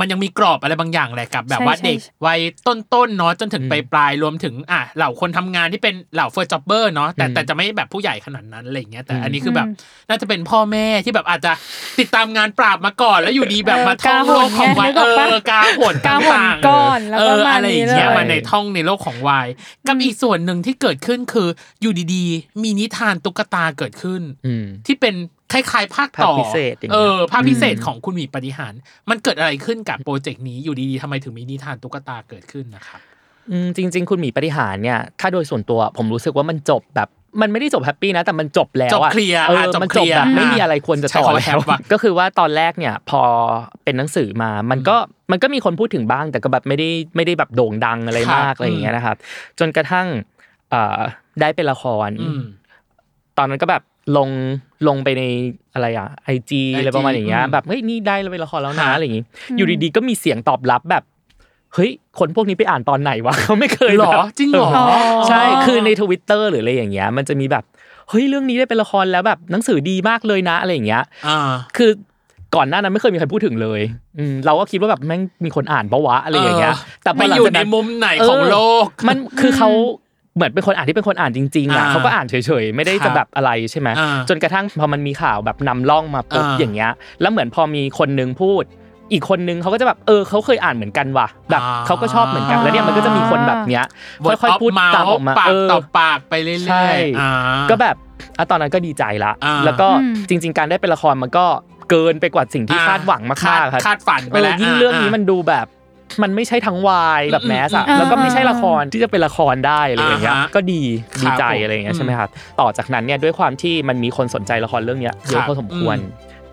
มันยังมีกรอบอะไรบางอย่างแหละกับแบบว่าเด็กวัยต้นๆเนาะจนถึงปลายๆรวมถึงอ่ะเหล่าคนทำงานที่เป็นเหล่าเฟิร์สจ็อบเบอร์เนาะแต่จะไม่แบบผู้ใหญ่ขนาดนั้นอะไรอย่างเงี้ยแต่อันนี้คือแบบน่าจะเป็นพ่อแม่ที่แบบอาจจะติดตามงานปราบมาก่อนแล้วอยู่ดีแบบมาท่องโลกของวายกาหนต่างๆก่อนแล้วก็มาอะไรอย่างเงี้ยมาในท่องในโลกของวายกับอีกส่วนนึงที่เกิดขึ้นคืออยู่ดีๆมีนิทานตุ๊กตาเกิดขึ้นที่เป็นคล้ายๆภาคต่อภาคพิเศษของคุณหมีปาฏิหาริย์มันเกิดอะไรขึ้นกับโปรเจกต์นี้อยู่ดีๆทำไมถึงมีนิทานตุ๊กตาเกิดขึ้นนะครับจริงๆคุณหมีปาฏิหาริย์เนี่ยถ้าโดยส่วนตัวผมรู้สึกว่ามันจบแบบมันไม่ได้จบแฮปปี้นะแต่มันจบแล้วอ่ะมันจบแบบไม่มีอะไรควรจะต่อแล้วก็คือว่าตอนแรกเนี่ยพอเป็นหนังสือมามันก็มีคนพูดถึงบ้างแต่ก็แบบไม่ได้แบบโด่งดังอะไรมากอะไรอย่างเงี้ยนะครับจนกระทั่งได้เป็นละครตอนนั้นก็แบบลงไปในอะไรอ่ะ IG อะไรประมาณอย่างเงี้ยแบบเฮ้ยนี่ได้แล้วเป็นละครแล้วนะอะไรอย่างงี้อยู่ดีๆก็มีเสียงตอบรับแบบเฮ้ยคนพวกนี้ไปอ่านตอนไหนวะเขาไม่เคยหรอจริงหรอใช่คือใน Twitter หรืออะไรอย่างเงี้ยมันจะมีแบบเฮ้ยเรื่องนี้ได้เป็นละครแล้วแบบหนังสือดีมากเลยนะอะไรอย่างเงี้ยคือก่อนหน้านั้นไม่เคยมีใครพูดถึงเลยเราก็คิดว่าแบบแม่งมีคนอ่านปะวะอะไรอย่างเงี้ยแต่มันอยู่ในมุมไหนของโลกมันคือเขาเหมือนเป็นคนอ่านที่เป็นคนอ่านจริงๆอ่ะเขาก็อ่านเฉยๆไม่ได้จะแบบอะไรใช่ไหมจนกระทั่งพอมันมีข่าวแบบนำล่องมาปุ๊บอย่างเงี้ยแล้วเหมือนพอมีคนนึงพูด อีกคนนึงเขาก็จะแบบเขาเคยอ่านเหมือนกันว่ะแบบเขาก็ชอบเหมือนกันแล้วเนี่ยมันก็จะมีคนแบบเนี้ยค่อยๆพูดตามออกมาต่อปากไปเรื่อยๆก็แบบตอนนั้นก็ดีใจละแล้วก็จริงๆการได้เป็นละครมันก็เกินไปกว่าสิ่งที่คาดหวังมากๆครับคาดฝันไปแล้วยิ่งเรื่องนี้มันดูแบบมันไม่ใช่ทั้งวายแบบแมสอะแล้วก็ไม่ใช่ละครที่จะเป็นละครได้อะไรอย่างเงี้ยก็ดีใจอะไรอย่างเงี้ยใช่มั้ยครับต่อจากนั้นเนี่ยด้วยความที่มันมีคนสนใจละครเรื่องเนี้ยเยอะพอสมควร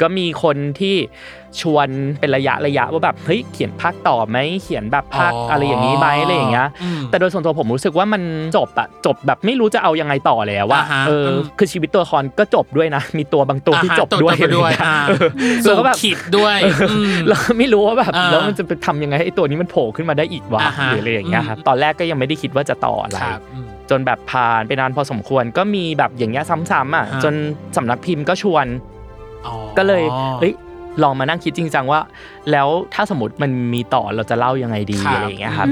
ก็มีคนที่ชวนเป็นระยะว่าแบบเฮ้ยเขียนภาคต่อไหมเขียนแบบภาคอะไรอย่างนี้ไหมอะไรอย่างเงี้ยแต่โดยส่วนตัวผมรู้สึกว่ามันจบแบบไม่รู้จะเอายังไงต่อแล้วว่าคือชีวิตตัวละครก็จบด้วยนะมีตัวบางตัวที่จบด้วยแล้วก็แบบขีดด้วยแล้วไม่รู้ว่าแบบแล้วมันจะไปทำยังไงให้ตัวนี้มันโผล่ขึ้นมาได้อีกวะหรืออะไรอย่างเงี้ยครับตอนแรกก็ยังไม่ได้คิดว่าจะต่ออะไรจนแบบผ่านไปนานพอสมควรก็มีแบบอย่างเงี้ยซ้ำๆอ่ะจนสำนักพิมพ์ก็ชวนก็เลยลองมานั่งคิดจริงจังว่าแล้วถ้าสมมติมันมีต่อเราจะเล่ายังไงดีอะไรอย่างเงี้ยครับ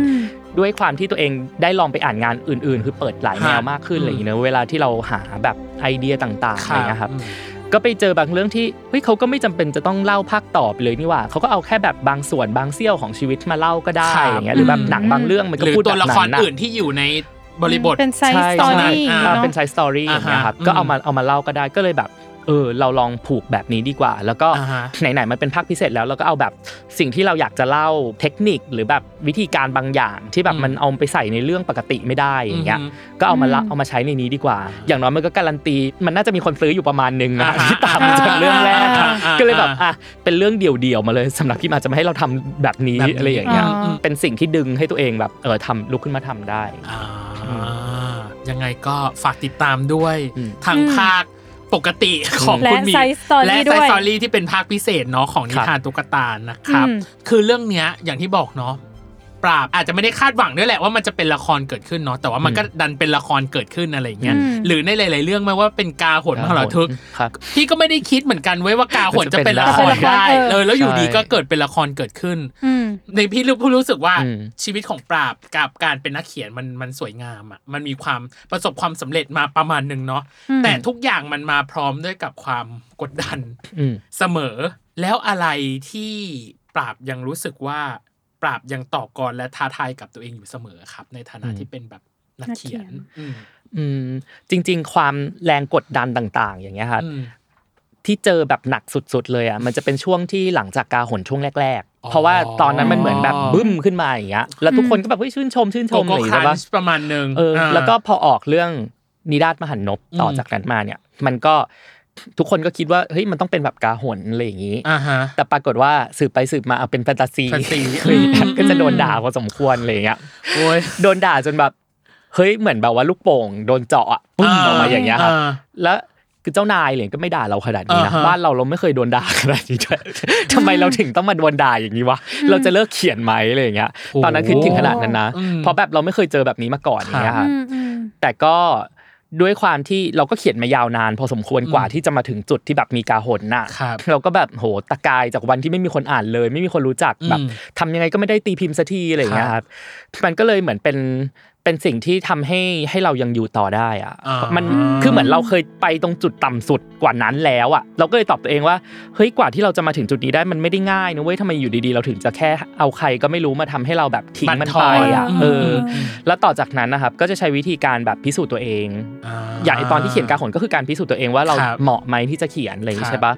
ด้วยความที่ตัวเองได้ลองไปอ่านงานอื่นๆคือเปิดหลายแนวมากขึ้นอะไรอย่างเงี้ยเวลาที่เราหาแบบไอเดียต่างๆอะไรเงี้ยครับก็ไปเจอบางเรื่องที่เค้าก็ไม่จำเป็นจะต้องเล่าภาคต่อไปเลยนี่ว่าเค้าก็เอาแค่แบบบางส่วนบางเสี้ยวของชีวิตมาเล่าก็ได้อย่างเงี้ยหรือแบบหนังบางเรื่องมันก็พูดแบบหนังตัวละครอื่นที่อยู่ในบริบทเป็นไซส์สตอรี่เป็นไซส์สตอรี่อย่างเงี้ยครับก็เอามาเล่าก็ได้ก็เลยแบบเราลองผูกแบบนี้ดีกว่าแล้วก็ไหนๆมันเป็นภาคพิเศษแล้วเราก็เอาแบบสิ่งที่เราอยากจะเล่าเทคนิคหรือแบบวิธีการบางอย่างที่แบบมันเอาไปใส่ในเรื่องปกติไม่ได้อย่างเงี้ยก็เอามาใช้ในนี้ดีกว่าอย่างน้อยมันก็การันตีมันน่าจะมีคนซื้ออยู่ประมาณนึงนะที่ตามมาจากเรื่องแรกก็เลยแบบอ่ะเป็นเรื่องเดี่ยวๆมาเลยสำหรับที่มาจะไม่ให้เราทำแบบนี้อะไรอย่างเงี้ยเป็นสิ่งที่ดึงให้ตัวเองแบบทำลุกขึ้นมาทำได้ยังไงก็ฝากติดตามด้วยทางภาคปกติของคุณมีและไซส์สตอรี่ที่เป็นภาคพิเศษเนาะของนิทานตุ๊กตานะครับคือเรื่องเนี้ยอย่างที่บอกเนาะปราบอาจจะไม่ได้คาดหวังด้วยแหละว่ามันจะเป็นละครเกิดขึ้นเนาะแต่ว่ามันก็ดันเป็นละครเกิดขึ้นอะไรอย่างเงี้ยหรือในหลายๆเรื่องไม่ว่าเป็นกาหนมหรทึกพี่ก็ไม่ได้คิดเหมือนกันไว้ว่ากาหนจะเป็นละครได้แล้วอยู่ดีก็เกิดเป็นละครเกิดขึ้นในพี่รู้สึกว่าชีวิตของปราบกับการเป็นนักเขียนมันสวยงามอ่ะมันมีความประสบความสำเร็จมาประมาณนึงเนาะแต่ทุกอย่างมันมาพร้อมด้วยกับความกดดันเสมอแล้วอะไรที่ปราบยังรู้สึกว่าปราบยังต่อกรและท้าทายกับตัวเองอยู่เสมอครับในฐานะที่เป็นแบบนักเขียนจริงๆความแรงกดดันต่างๆอย่างเงี้ยครับที่เจอแบบหนักสุดๆเลยอ่ะมันจะเป็นช่วงที่หลังจากกาหนช่วงแรกๆเพราะว่าตอนนั้นมันเหมือนแบบบึ้มขึ้นมาอย่างเงี้ยแล้วทุกคนก็แบบชื่นชมอะไรอย่างเงี้ยป่ะประมาณนึงแล้วก็พอออกเรื่องนิราศมหันนบต่อจากนั้นมาเนี่ยมันก็ทุกคนก็คิดว่าเฮ้ยมันต้องเป็นแบบกาหนอะไรอย่างงี้แต่ปรากฏว่าสืบไปเอาเป็นแฟนตาซีก็จะโดนด่าพอสมควรอะไรอย่างเงี้ยโอ๊ยโดนด่าจนแบบเฮ้ยเหมือนแบบว่าลูกโป่งโดนเจาะปุ้มออกมาอย่างเงี้ยครับแล้วคือเจ้านายเลยก็ไม่ด่าเราขนาดนี้นะบ้านเราไม่เคยโดนด่าขนาดนี้ด้วยทำไมเราถึงต้องมาโดนด่าอย่างนี้วะเราจะเลิกเขียนไหมอะไรอย่างเงี้ยตอนนั้นคิดถึงขนาดนั้นนะเพราะแบบเราไม่เคยเจอแบบนี้มาก่อนอย่างเงี้ยครับแต่ก็ด้วยความที่เราก็เขียนมายาวนานพอสมควรกว่าที่จะมาถึงจุดที่แบบมีกาหนน่ะเราก็แบบโหตะกายจากวันที่ไม่มีคนอ่านเลยไม่มีคนรู้จักแบบทำยังไงก็ไม่ได้ตีพิมพ์สักทีอะไรอย่างเงี้ยครับมันก็เลยเหมือนเป็นสิ่งที่ทำให้เรายังอยู่ต่อได้อ่ะมันคือเหมือนเราเคยไปตรงจุดต่ำสุดกว่านั้นแล้วอ่ะเราก็เลยตอบตัวเองว่าเฮ้ยกว่าที่เราจะมาถึงจุดนี้ได้มันไม่ได้ง่ายนะเว้ยทำไมอยู่ดีๆเราถึงจะแค่เอาใครก็ไม่รู้มาทำให้เราแบบทิ้งมันไปอ่ะแล้วต่อจากนั้นนะครับก็จะใช้วิธีการแบบพิสูจน์ตัวเองอย่างตอนที่เขียนกาหนก็คือการพิสูจน์ตัวเองว่าเราเหมาะไหมที่จะเขียนอะไรอย่างนี้ใช่ปะ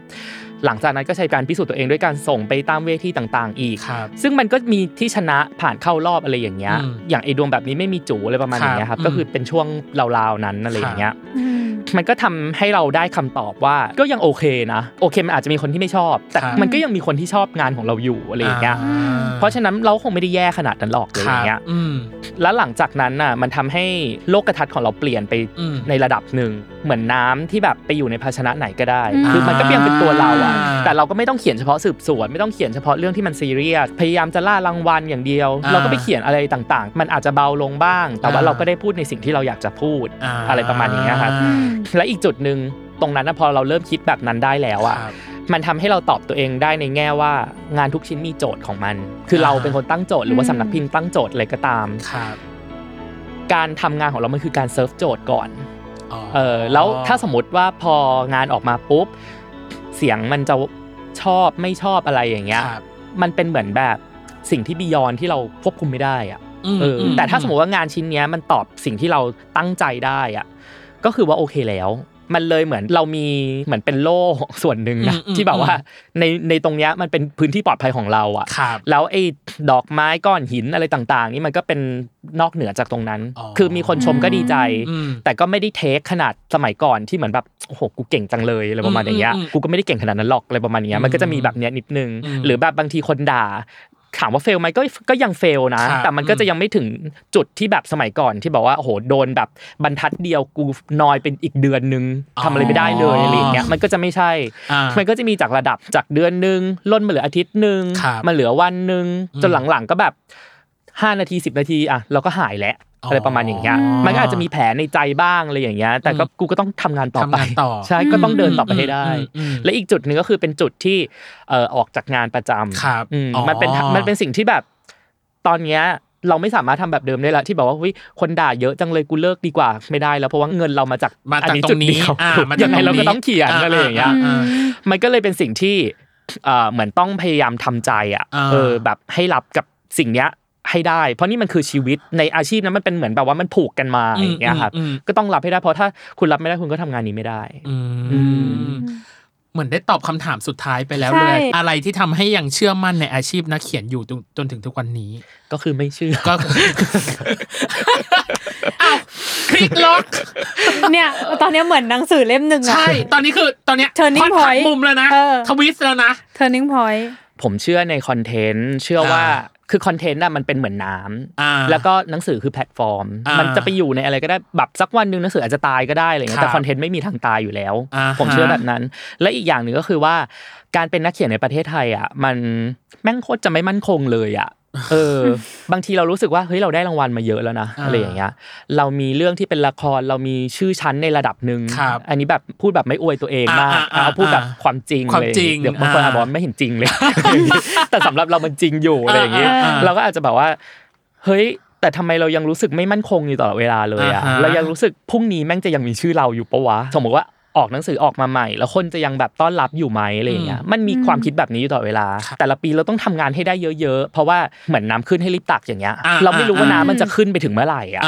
หลังจากนั้นก็ใช้การพิสูจน์ตัวเองด้วยการส่งไปตามเวทีต่างๆอีกซึ่งมันก็มีที่ชนะผ่านเข้ารอบอะไรอย่างเงี้ยอย่างไอ้ดวงแบบนี้ไม่มีจู๋อะไรประมาณอย่างเงี้ยครับก็คือเป็นช่วงราวๆนั้นอะไรอย่างเงี้ยมันก็ทำให้เราได้คำตอบว่าก็ยังโอเคนะโอเคมันอาจจะมีคนที่ไม่ชอบแต่มันก็ยังมีคนที่ชอบงานของเราอยู่อะไรอย่างเงี้ยเพราะฉะนั้นเราคงไม่ได้แย่ขนาดนั้นหรอกอะไรอย่างเงี้ยแล้วหลังจากนั้นน่ะมันทำให้โลกทัศน์ของเราเปลี่ยนไปในระดับนึงเหมือนน้ำที่แบบไปอยู่ในภาชนะไหนก็ได้คือมันก็เพียงเป็นตัวเราอ่ะแต่เราก็ไม่ต้องเขียนเฉพาะสืบสวนไม่ต้องเขียนเฉพาะเรื่องที่มันซีเรียสพยายามจะล่ารางวัลอย่างเดียวเราก็ไปเขียนอะไรต่างๆมันอาจจะเบาลงบ้างแต่ว่าเราก็ได้พูดในสิ่งที่เราอยากจะพูดอะไรประมาณอย่างเงี้ยครับและอีกจุดนึงตรงนั้นพอเราเริ่มคิดแบบนั้นได้แล้วอ่ะมันทำให้เราตอบตัวเองได้ในแง่ว่างานทุกชิ้นมีโจทย์ของมันคือเราเป็นคนตั้งโจทย์หรือว่าสำนักพิมพ์ตั้งโจทย์อะไรก็ตามการทำงานของเรามันคือการเซิร์ฟโจทย์ก่อนแล้วถ้าสมมติว่าพองานออกมาปุ๊บเสียงมันจะชอบไม่ชอบอะไรอย่างเงี้ย มันเป็นเหมือนแบบสิ่งที่บียอนที่เราควบคุมไม่ได้อ่ะแต่ถ้าสมมติว่างานชิ้นเนี้ยมันตอบสิ่งที่เราตั้งใจได้อ่ะก็คือว่าโอเคแล้วมันเลยเหมือนเรามีเหมือนเป็นโล่ส่วนหนึ่งนะที่แบบว่าในตรงเนี้ยมันเป็นพื้นที่ปลอดภัยของเราอ่ะแล้วไอ้ดอกไม้ก้อนหินอะไรต่างๆนี่มันก็เป็นนอกเหนือจากตรงนั้นคือมีคนชมก็ดีใจแต่ก็ไม่ได้เทคขนาดสมัยก่อนที่เหมือนแบบโอ้โหกูเก่งจังเลยอะไรประมาณอย่างเงี้ยกูก็ไม่ได้เก่งขนาดนั้นหรอกอะไรประมาณอย่างเงี้ยมันก็จะมีแบบเนี้ยนิดนึงหรือแบบบางทีคนด่าถามว่าเฟลมั้ยก็ยังเฟลนะแต่มันก็จะยังไม่ถึงจุดที่แบบสมัยก่อนที่บอกว่าโอ้โหโดนแบบบรรทัดเดียวกูนอยเป็นอีกเดือนนึงทำอะไรไม่ได้เลยอะไรอย่างเงี้ยมันก็จะไม่ใช่มันก็จะมีจากระดับจากเดือนนึงล่นมาเหลืออาทิตย์นึงมาเหลือวันนึงจนหลังๆก็แบบ5นาที10นาทีอ่ะเราก็หายแล้วอะไรประมาณอย่างเงี้ยมันก็อาจจะมีแผลในใจบ้างอะไรอย่างเงี้ยแต่ก็กูก็ต้องทำงานต่อไปใช่ก็ต้องเดินต่อไปให้ได้และอีกจุดนึงก็คือเป็นจุดที่ออกจากงานประจำมันเป็นสิ่งที่แบบตอนเนี้ยเราไม่สามารถทำแบบเดิมได้ละที่บอกว่าอุ๊ยคนด่าเยอะจังเลยกูเลิกดีกว่าไม่ได้แล้วเพราะว่าเงินเรามาจากอันนี้จุดนี้มันยังไงเราก็ต้องเขียนอะไรอย่างเงี้ยมันก็เลยเป็นสิ่งที่เหมือนต้องพยายามทำใจอ่ะแบบให้รับกับสิ่งเนี้ยให้ได้เพราะนี่มันคือชีวิตในอาชีพนั้นมันเป็นเหมือนแบบว่ามันผูกกันมาอย่างเงี้ยครับก็ต้องรับให้ได้เพราะถ้าคุณรับไม่ได้คุณก็ทำงานนี้ไม่ได้เหมือนได้ตอบคำถามสุดท้ายไปแล้วเลยอะไรที่ทำให้ยังเชื่อมั่นในอาชีพนักเขียนอยู่จนถึงทุกวันนี้ก็คือไม่เชื่อก็อ้าวคลิกล็อกเนี่ยตอนนี้เหมือนหนังสือเล่มนึงอ่ะใช่ตอนนี้คือตอนเนี้ยค่อนข้างมุมแล้วนะทวิสต์แล้วนะ turning point ผมเชื่อในคอนเทนต์เชื่อว่าคือคอนเทนต์น่ะมันเป็นเหมือนน้ำแล้วก็หนังสือคือแพลตฟอร์มมันจะไปอยู่ในอะไรก็ได้แบบสักวันนึงหนังสืออาจจะตายก็ได้อะไรอย่างเงี้ยแต่คอนเทนต์ไม่มีทางตายอยู่แล้วผมเชื่อแบบนั้นและอีกอย่างนึงก็คือว่าการเป็นนักเขียนในประเทศไทยอ่ะมันแม่งโคตรจะไม่มั่นคงเลยอ่ะบางทีเรารู้สึกว่าเฮ้ยเราได้รางวัลมาเยอะแล้วนะอะไรอย่างเงี้ยเรามีเรื่องที่เป็นละครเรามีชื่อชั้นในระดับนึงอันนี้แบบพูดแบบไม่อวยตัวเองมากเอาพูดแบบความจริงเลยเดี๋ยวบางคนอาจจะบอกไม่เห็นจริงเลยแต่สำหรับเรามันจริงอยู่อะไรอย่างเงี้ยเราก็อาจจะแบบว่าเฮ้ยแต่ทำไมเรายังรู้สึกไม่มั่นคงอยู่ตลอดเวลาเลยอ่ะเรายังรู้สึกพรุ่งนี้แม่งจะยังมีชื่อเราอยู่ปะวะสมมุติว่าออกหนังสือออกมาใหม่แล้วคนจะยังแบบต้อนรับอยู่ไหมอะไรอย่างเงี้ยมันมีความคิดแบบนี้อยู่ตลอดเวลาแต่ละปีเราต้องทำงานให้ได้เยอะๆเพราะว่าเหมือนน้ำขึ้นให้รีบตักอย่างเงี้ยเราไม่รู้ว่าน้ำมันจะขึ้นไปถึงเมื่อไหร่อ่ะ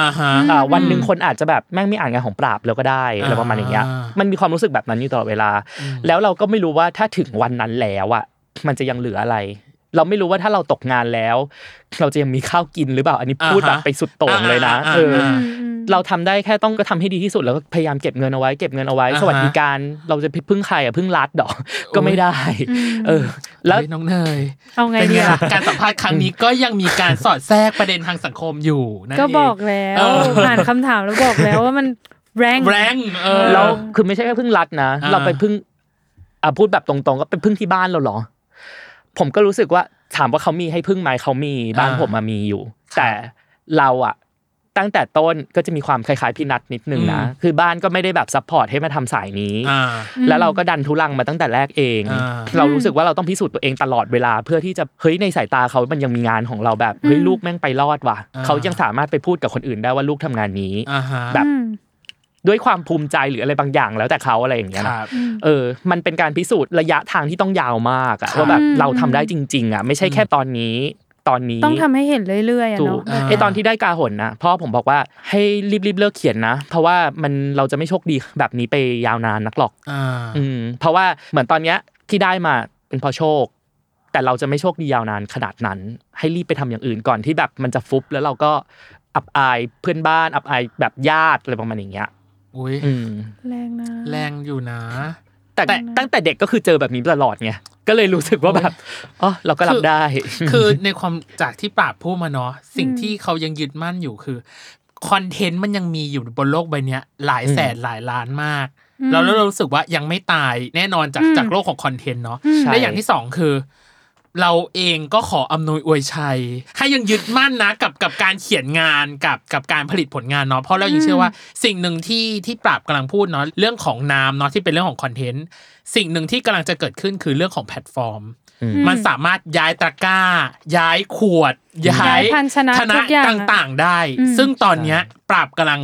วันนึงคนอาจจะแบบแม่งไม่อ่านงานของปราบแล้วก็ได้อะไรประมาณอย่างเงี้ยมันมีความรู้สึกแบบนั้นอยู่ตลอดเวลาแล้วเราก็ไม่รู้ว่าถ้าถึงวันนั้นแล้วอ่ะมันจะยังเหลืออะไรเราไม่รู้ว่าถ้าเราตกงานแล้วเราจะยังมีข้าวกินหรือเปล่าอันนี้พูดแบบไปสุดโต่งเลยนะเราทำได้แค่ต้องก็ทำให้ดีที่สุดแล้วก็พยายามเก็บเงินเอาไว้สวัสดิการเราจะพึ่งใครอ่ะพึ่งรัฐดอกก็ไม่ได้แล้วน้องเนยเอาไงดีอ่ะการสัมภาษณ์ครั้งนี้ก็ยังมีการสอดแทรกประเด็นทางสังคมอยู่นั่นเองก็บอกแล้วอ่านคำถามแล้วบอกแล้วว่ามันแรงเราคือไม่ใช่แค่พึ่งรัฐนะเราไปพึ่งพูดแบบตรงๆก็ไปพึ่งที่บ้านเราหรอผมก็รู้สึกว่าถามว่าเขามีให้พึ่งมั้ยเขามีบ้านผมมีอยู่แต่เราอ่ะตั้งแต่ต้นก็จะมีความคล้ายๆพี่นัทนิดนึงนะคือบ้านก็ไม่ได้แบบซัพพอร์ตให้มาทำสายนี้แล้วเราก็ดันทุรังมาตั้งแต่แรกเองเรารู้สึกว่าเราต้องพิสูจน์ตัวเองตลอดเวลาเพื่อที่จะเฮ้ยในสายตาเขามันยังมีงานของเราแบบเฮ้ยลูกแม่งไปรอดว่ะเขายังสามารถไปพูดกับคนอื่นได้ว่าลูกทำงานนี้แบบด้วยความภูมิใจหรืออะไรบางอย่างแล้วแต่เขาอะไรอย่างเงี้ยมันเป็นการพิสูจน์ระยะทางที่ต้องยาวมากอ่ะว่าแบบเราทำได้จริงๆอ่ะไม่ใช่แค่ตอนนี้ต้องทำให้เห็นเรื่อยๆอ่ะเนาะตอนที่ได้กาหลนะพ่อผมบอกว่าให้รีบๆเลิกเขียนนะเพราะว่ามันเราจะไม่โชคดีแบบนี้ไปยาวนานนักหรอกเพราะว่าเหมือนตอนเนี้ยที่ได้มาเป็นพอโชคแต่เราจะไม่โชคดียาวนานขนาดนั้นให้รีบไปทำอย่างอื่นก่อนที่แบบมันจะฟุบแล้วเราก็อับอายเพื่อนบ้านอับอายแบบญาติอะไรประมาณอย่างเงี้ยอุ้ยแรงนะแรงอยู่นะแต่ตั้งแต่เด็กก็คือเจอแบบนี้ตลอดไงก็เลยรู้สึกว่าแบบอ๋อเราก็รับได้คือในความจากที่ปราบพูดมาเนาะสิ่งที่เขายังยึดมั่นอยู่คือคอนเทนต์มันยังมีอยู่บนโลกใบนี้หลายแสนหลายล้านมากแล้วเรารู้สึกว่ายังไม่ตายแน่นอนจากโลกของคอนเทนต์เนาะและอย่างที่สองคือเราเองก็ขออำนวยอวยชัยให้ยังยึดมั่นนะกับการเขียนงานกับการผลิตผลงานเนาะเพราะเรายังเชื่อว่าสิ่งหนึ่งที่ปราบกำลังพูดเนาะเรื่องของน้ำเนาะที่เป็นเรื่องของคอนเทนต์สิ่งหนึ่งที่กำลังจะเกิดขึ้นคือเรื่องของแพลตฟอร์มมันสามารถย้ายตะกร้าย้ายขวดย้ายภาชนะต่างๆได้ซึ่งตอนนี้ปราบกำลัง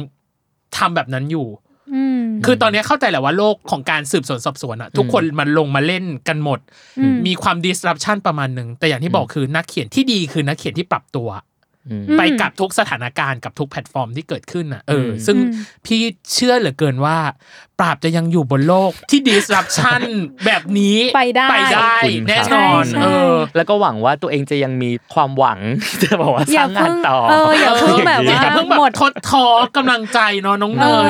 ทำแบบนั้นอยู่ คือตอนนี้เข้าใจแหละว่าโลกของการสืบสวนสอบสวนอ่ะทุกคนมันลงมาเล่นกันหมดมีความ disruption ประมาณนึงแต่อย่างที่บอกคือนักเขียนที่ดีคือนักเขียนที่ปรับตัวไปกับทุกสถานการณ์กับทุกแพลตฟอร์มที่เกิดขึ้นอ่ะซึ่งพี่เชื่อเหลือเกินว่าปราบจะยังอยู่บนโลกที่ disruption แบบนี้ไปได้แน่นอนแล้วก็หวังว่าตัวเองจะยังมีความหวังจะบอกว่าสร้างงานต่ออย่าเพิ่งแบบว่าหมดทดท้อกำลังใจเนาะน้องเนย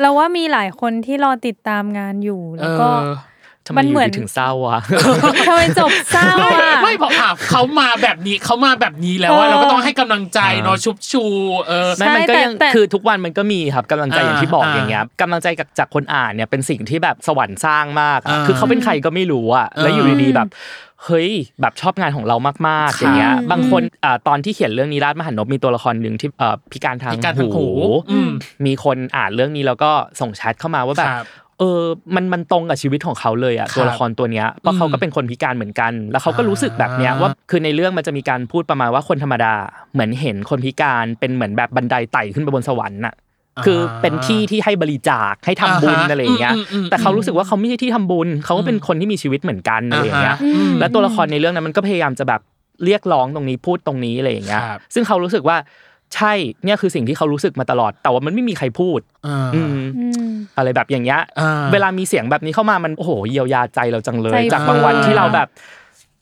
เราว่ามีหลายคนที่รอติดตามงานอยู่แล้วก็มันเหมือนถึงเศร้าอ่ะทำไมจบเศร้าอ่ะไม่พออ่ะเขามาแบบนี้แล้วว่าเราก็ต้องให้กำลังใจเนาะชุบชูมันก็ยังคือทุกวันมันก็มีครับกำลังใจอย่างที่บอกอย่างเงี้ยกำลังใจจากคนอ่านเนี่ยเป็นสิ่งที่แบบสวรรค์สร้างมากคือเขาเป็นใครก็ไม่รู้อ่ะแล้วอยู่ดีๆแบบเฮ้ยแบบชอบงานของเรามากๆอย่างเงี้ยบางคนตอนที่เขียนเรื่องนิราศมหานพมีตัวละครนึงที่พิการทางหูมีคนอ่านเรื่องนี้แล้วก็ส่งแชทเข้ามาว่าแบบมันตรงกับชีวิตของเขาเลยอ่ะตัวละครตัวเนี้ยเพราะเขาก็เป็นคนพิการเหมือนกันแล้วเขาก็รู้สึกแบบเนี้ยว่าคือในเรื่องมันจะมีการพูดประมาณว่าคนธรรมดาเหมือนเห็นคนพิการเป็นเหมือนแบบบันไดไต่ขึ้นไปบนสวรรค์น่ะคือเป็นที่ที่ให้บริจาคให้ทำบุญอะไรอย่างเงี้ยแต่เขารู้สึกว่าเขาไม่ใช่ที่ทำบุญเขาก็เป็นคนที่มีชีวิตเหมือนกันอะไรอย่างเงี้ยแล้วตัวละครในเรื่องนั้นมันก็พยายามจะแบบเรียกร้องตรงนี้พูดตรงนี้อะไรอย่างเงี้ยซึ่งเขารู้สึกว่าใช่เนี่ยคือสิ่งที่เขารู้สึกมาตลอดแต่ว่ามันไม่มีใครพูดอะไรแบบอย่างเงี้ยเวลามีเสียงแบบนี้เข้ามามันโอ้โหเยียวยาใจเราจังเลยจากบางวันที่เราแบบ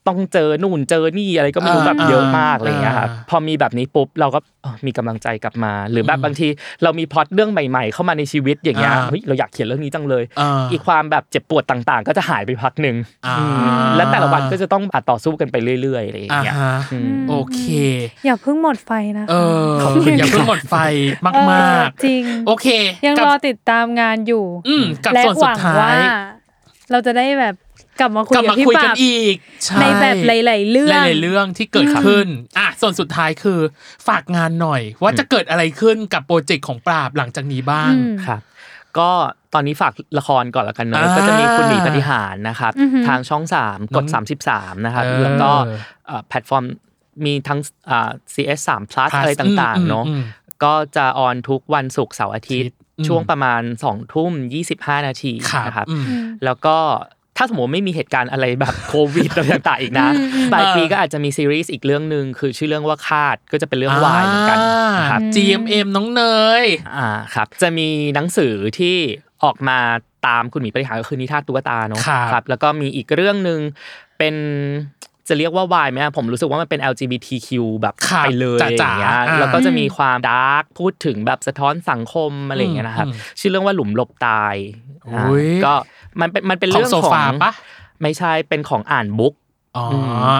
ต้องเจอนู่นเจอนี่อะไรก็ไม่รู้แบบเยอะมากอะไรอย่างเงี้ยครับพอมีแบบนี้ปุ๊บเราก็มีกำลังใจกลับมาหรือแบบบางทีเรามีพล็อตเรื่องใหม่ๆเข้ามาในชีวิตอย่างเงี้ยเฮ้ยเราอยากเขียนเรื่องนี้จังเลยอีกความแบบเจ็บปวดต่างๆก็จะหายไปพักนึงแล้วแต่ละวันก็จะต้องต่อสู้กันไปเรื่อยๆอะไรอย่างเงี้ยโอเคอย่าเพิ่งหมดไฟนะขอบคุณอย่าเพิ่งหมดไฟมากๆจริงโอเคยังรอติดตามงานอยู่และหวังว่าเราจะได้แบบกลับมาคุยกันอีกในแบบหลายๆเรื่องที่เกิดขึ้นอ่ะส่วนสุดท้ายคือฝากงานหน่อยว่าจะเกิดอะไรขึ้นกับโปรเจกต์ของปราบหลังจากนี้บ้างครับก็ตอนนี้ฝากละครก่อนละกันเนาะก็จะมีคุณหนีปฏิหารนะครับทางช่อง3กด33นะครับแล้วก็แพลตฟอร์มมีทั้งCS3 Plus อะไรต่างๆเนาะก็จะออนทุกวันศุกร์เสาร์อาทิตย์ช่วงประมาณ 20:25 น.นะครับแล้วก็ถ้าสมมติไม่มีเหตุการณ์อะไรแบบโควิดอะไรต่างๆอีกนะปลายปีก็อาจจะมีซีรีส์อีกเรื่องนึงคือชื่อเรื่องว่าคาดก็จะเป็นเรื่องวายเหมือนกันครับ GMM น้องเนยครับจะมีหนังสือที่ออกมาตามคุณหมีปฏิหารก็คือนิทานตุ๊กตาเนาะครับแล้วก็มีอีกเรื่องนึงเป็นจะเรียกว่าวายมั้ยผมรู้สึกว่ามันเป็น LGBTQ แบบไปเลยอย่างเงี้ยแล้วก็จะมีความดาร์กพูดถึงแบบสะท้อนสังคมอะไรอย่างเงี้ยนะครับชื่อเรื่องว่าหลุมหลบตายก็มันเป็นเรื่องของไม่ใช่เป็นของอ่านบุ๊ก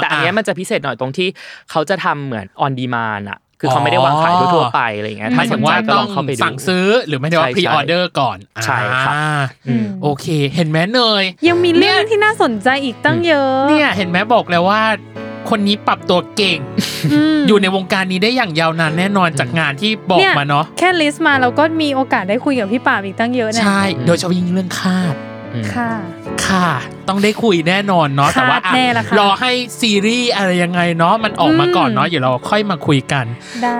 แต่อันนี้มันจะพิเศษหน่อยตรงที่เขาจะทำเหมือนออนดีมานด์อ่ะคือเขาไม่ได้วางขายทั่วไปอะไรอย่างเงี้ยถ้าสนใจก็ลองเข้าไปดูสั่งซื้อหรือไม่ได้ว่าพรีออเดอร์ก่อนใช่ครับโอเคเห็นไหมเนยยังมีเรื่องที่น่าสนใจอีกตั้งเยอะเนี่ยเห็นไหมบอกแล้วว่าคนนี้ปรับตัวเก่งอยู่ในวงการนี้ได้อย่างยาวนานแน่นอนจากงานที่บอกมาเนาะแค่ลิสต์มาเราก็มีโอกาสได้คุยกับพี่ปราบอีกตั้งเยอะนะใช่โดยเฉพาะยิ่งเรื่องคาดค่ะต้องได้คุยแน่นอนเนาะแต่ว่ารอให้ซีรีส์อะไรยังไงเนาะมันออกมาก่อนเนาะเดี๋ยวเราค่อยมาคุยกัน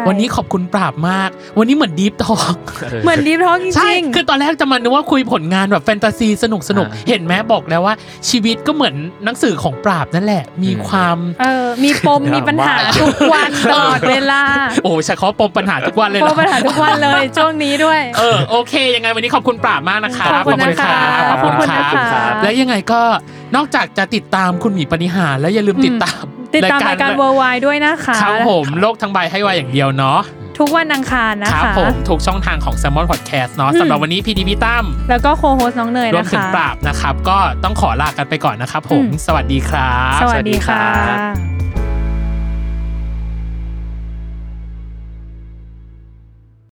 วันนี้ขอบคุณปราบมากวันนี้เหมือนดีฟทอล์กจริงใช่คือตอนแรกจะมานึกว่าคุยผลงานแบบแฟนตาซีสนุกๆเห็นไหมบอกแล้วว่าชีวิตก็เหมือนหนังสือของปราบนั่นแหละมีความมีปมมีปัญหาทุกวันตลอดเวลาโอ้ใช่เขาปมปัญหาทุกวันเลยปมปัญหาทุกวันเลยช่วงนี้ด้วยโอเคยังไงวันนี้ขอบคุณปราบมากนะคะขอบคุณค่ะขอบคุณค่ะและยังไงก็นอกจากจะติดตามคุณหมีปฏิหารแล้วอย่าลืมติดตามรายการ Worldwide ด้วยนะคะครับผมโลกทั้งใบให้วายอย่างเดียวเนาะทุกวันอังคารนะคะครับผมทุกช่องทางของ Salmon Podcast เนาะสำหรับวันนี้พี่ดีพี่ตั้มแล้วก็โคโฮสต์น้องเนยนะคะรวมถึงปราบนะครับก็ต้องขอลากันไปก่อนนะครับผมสวัสดีครับสวัสดีค่ะ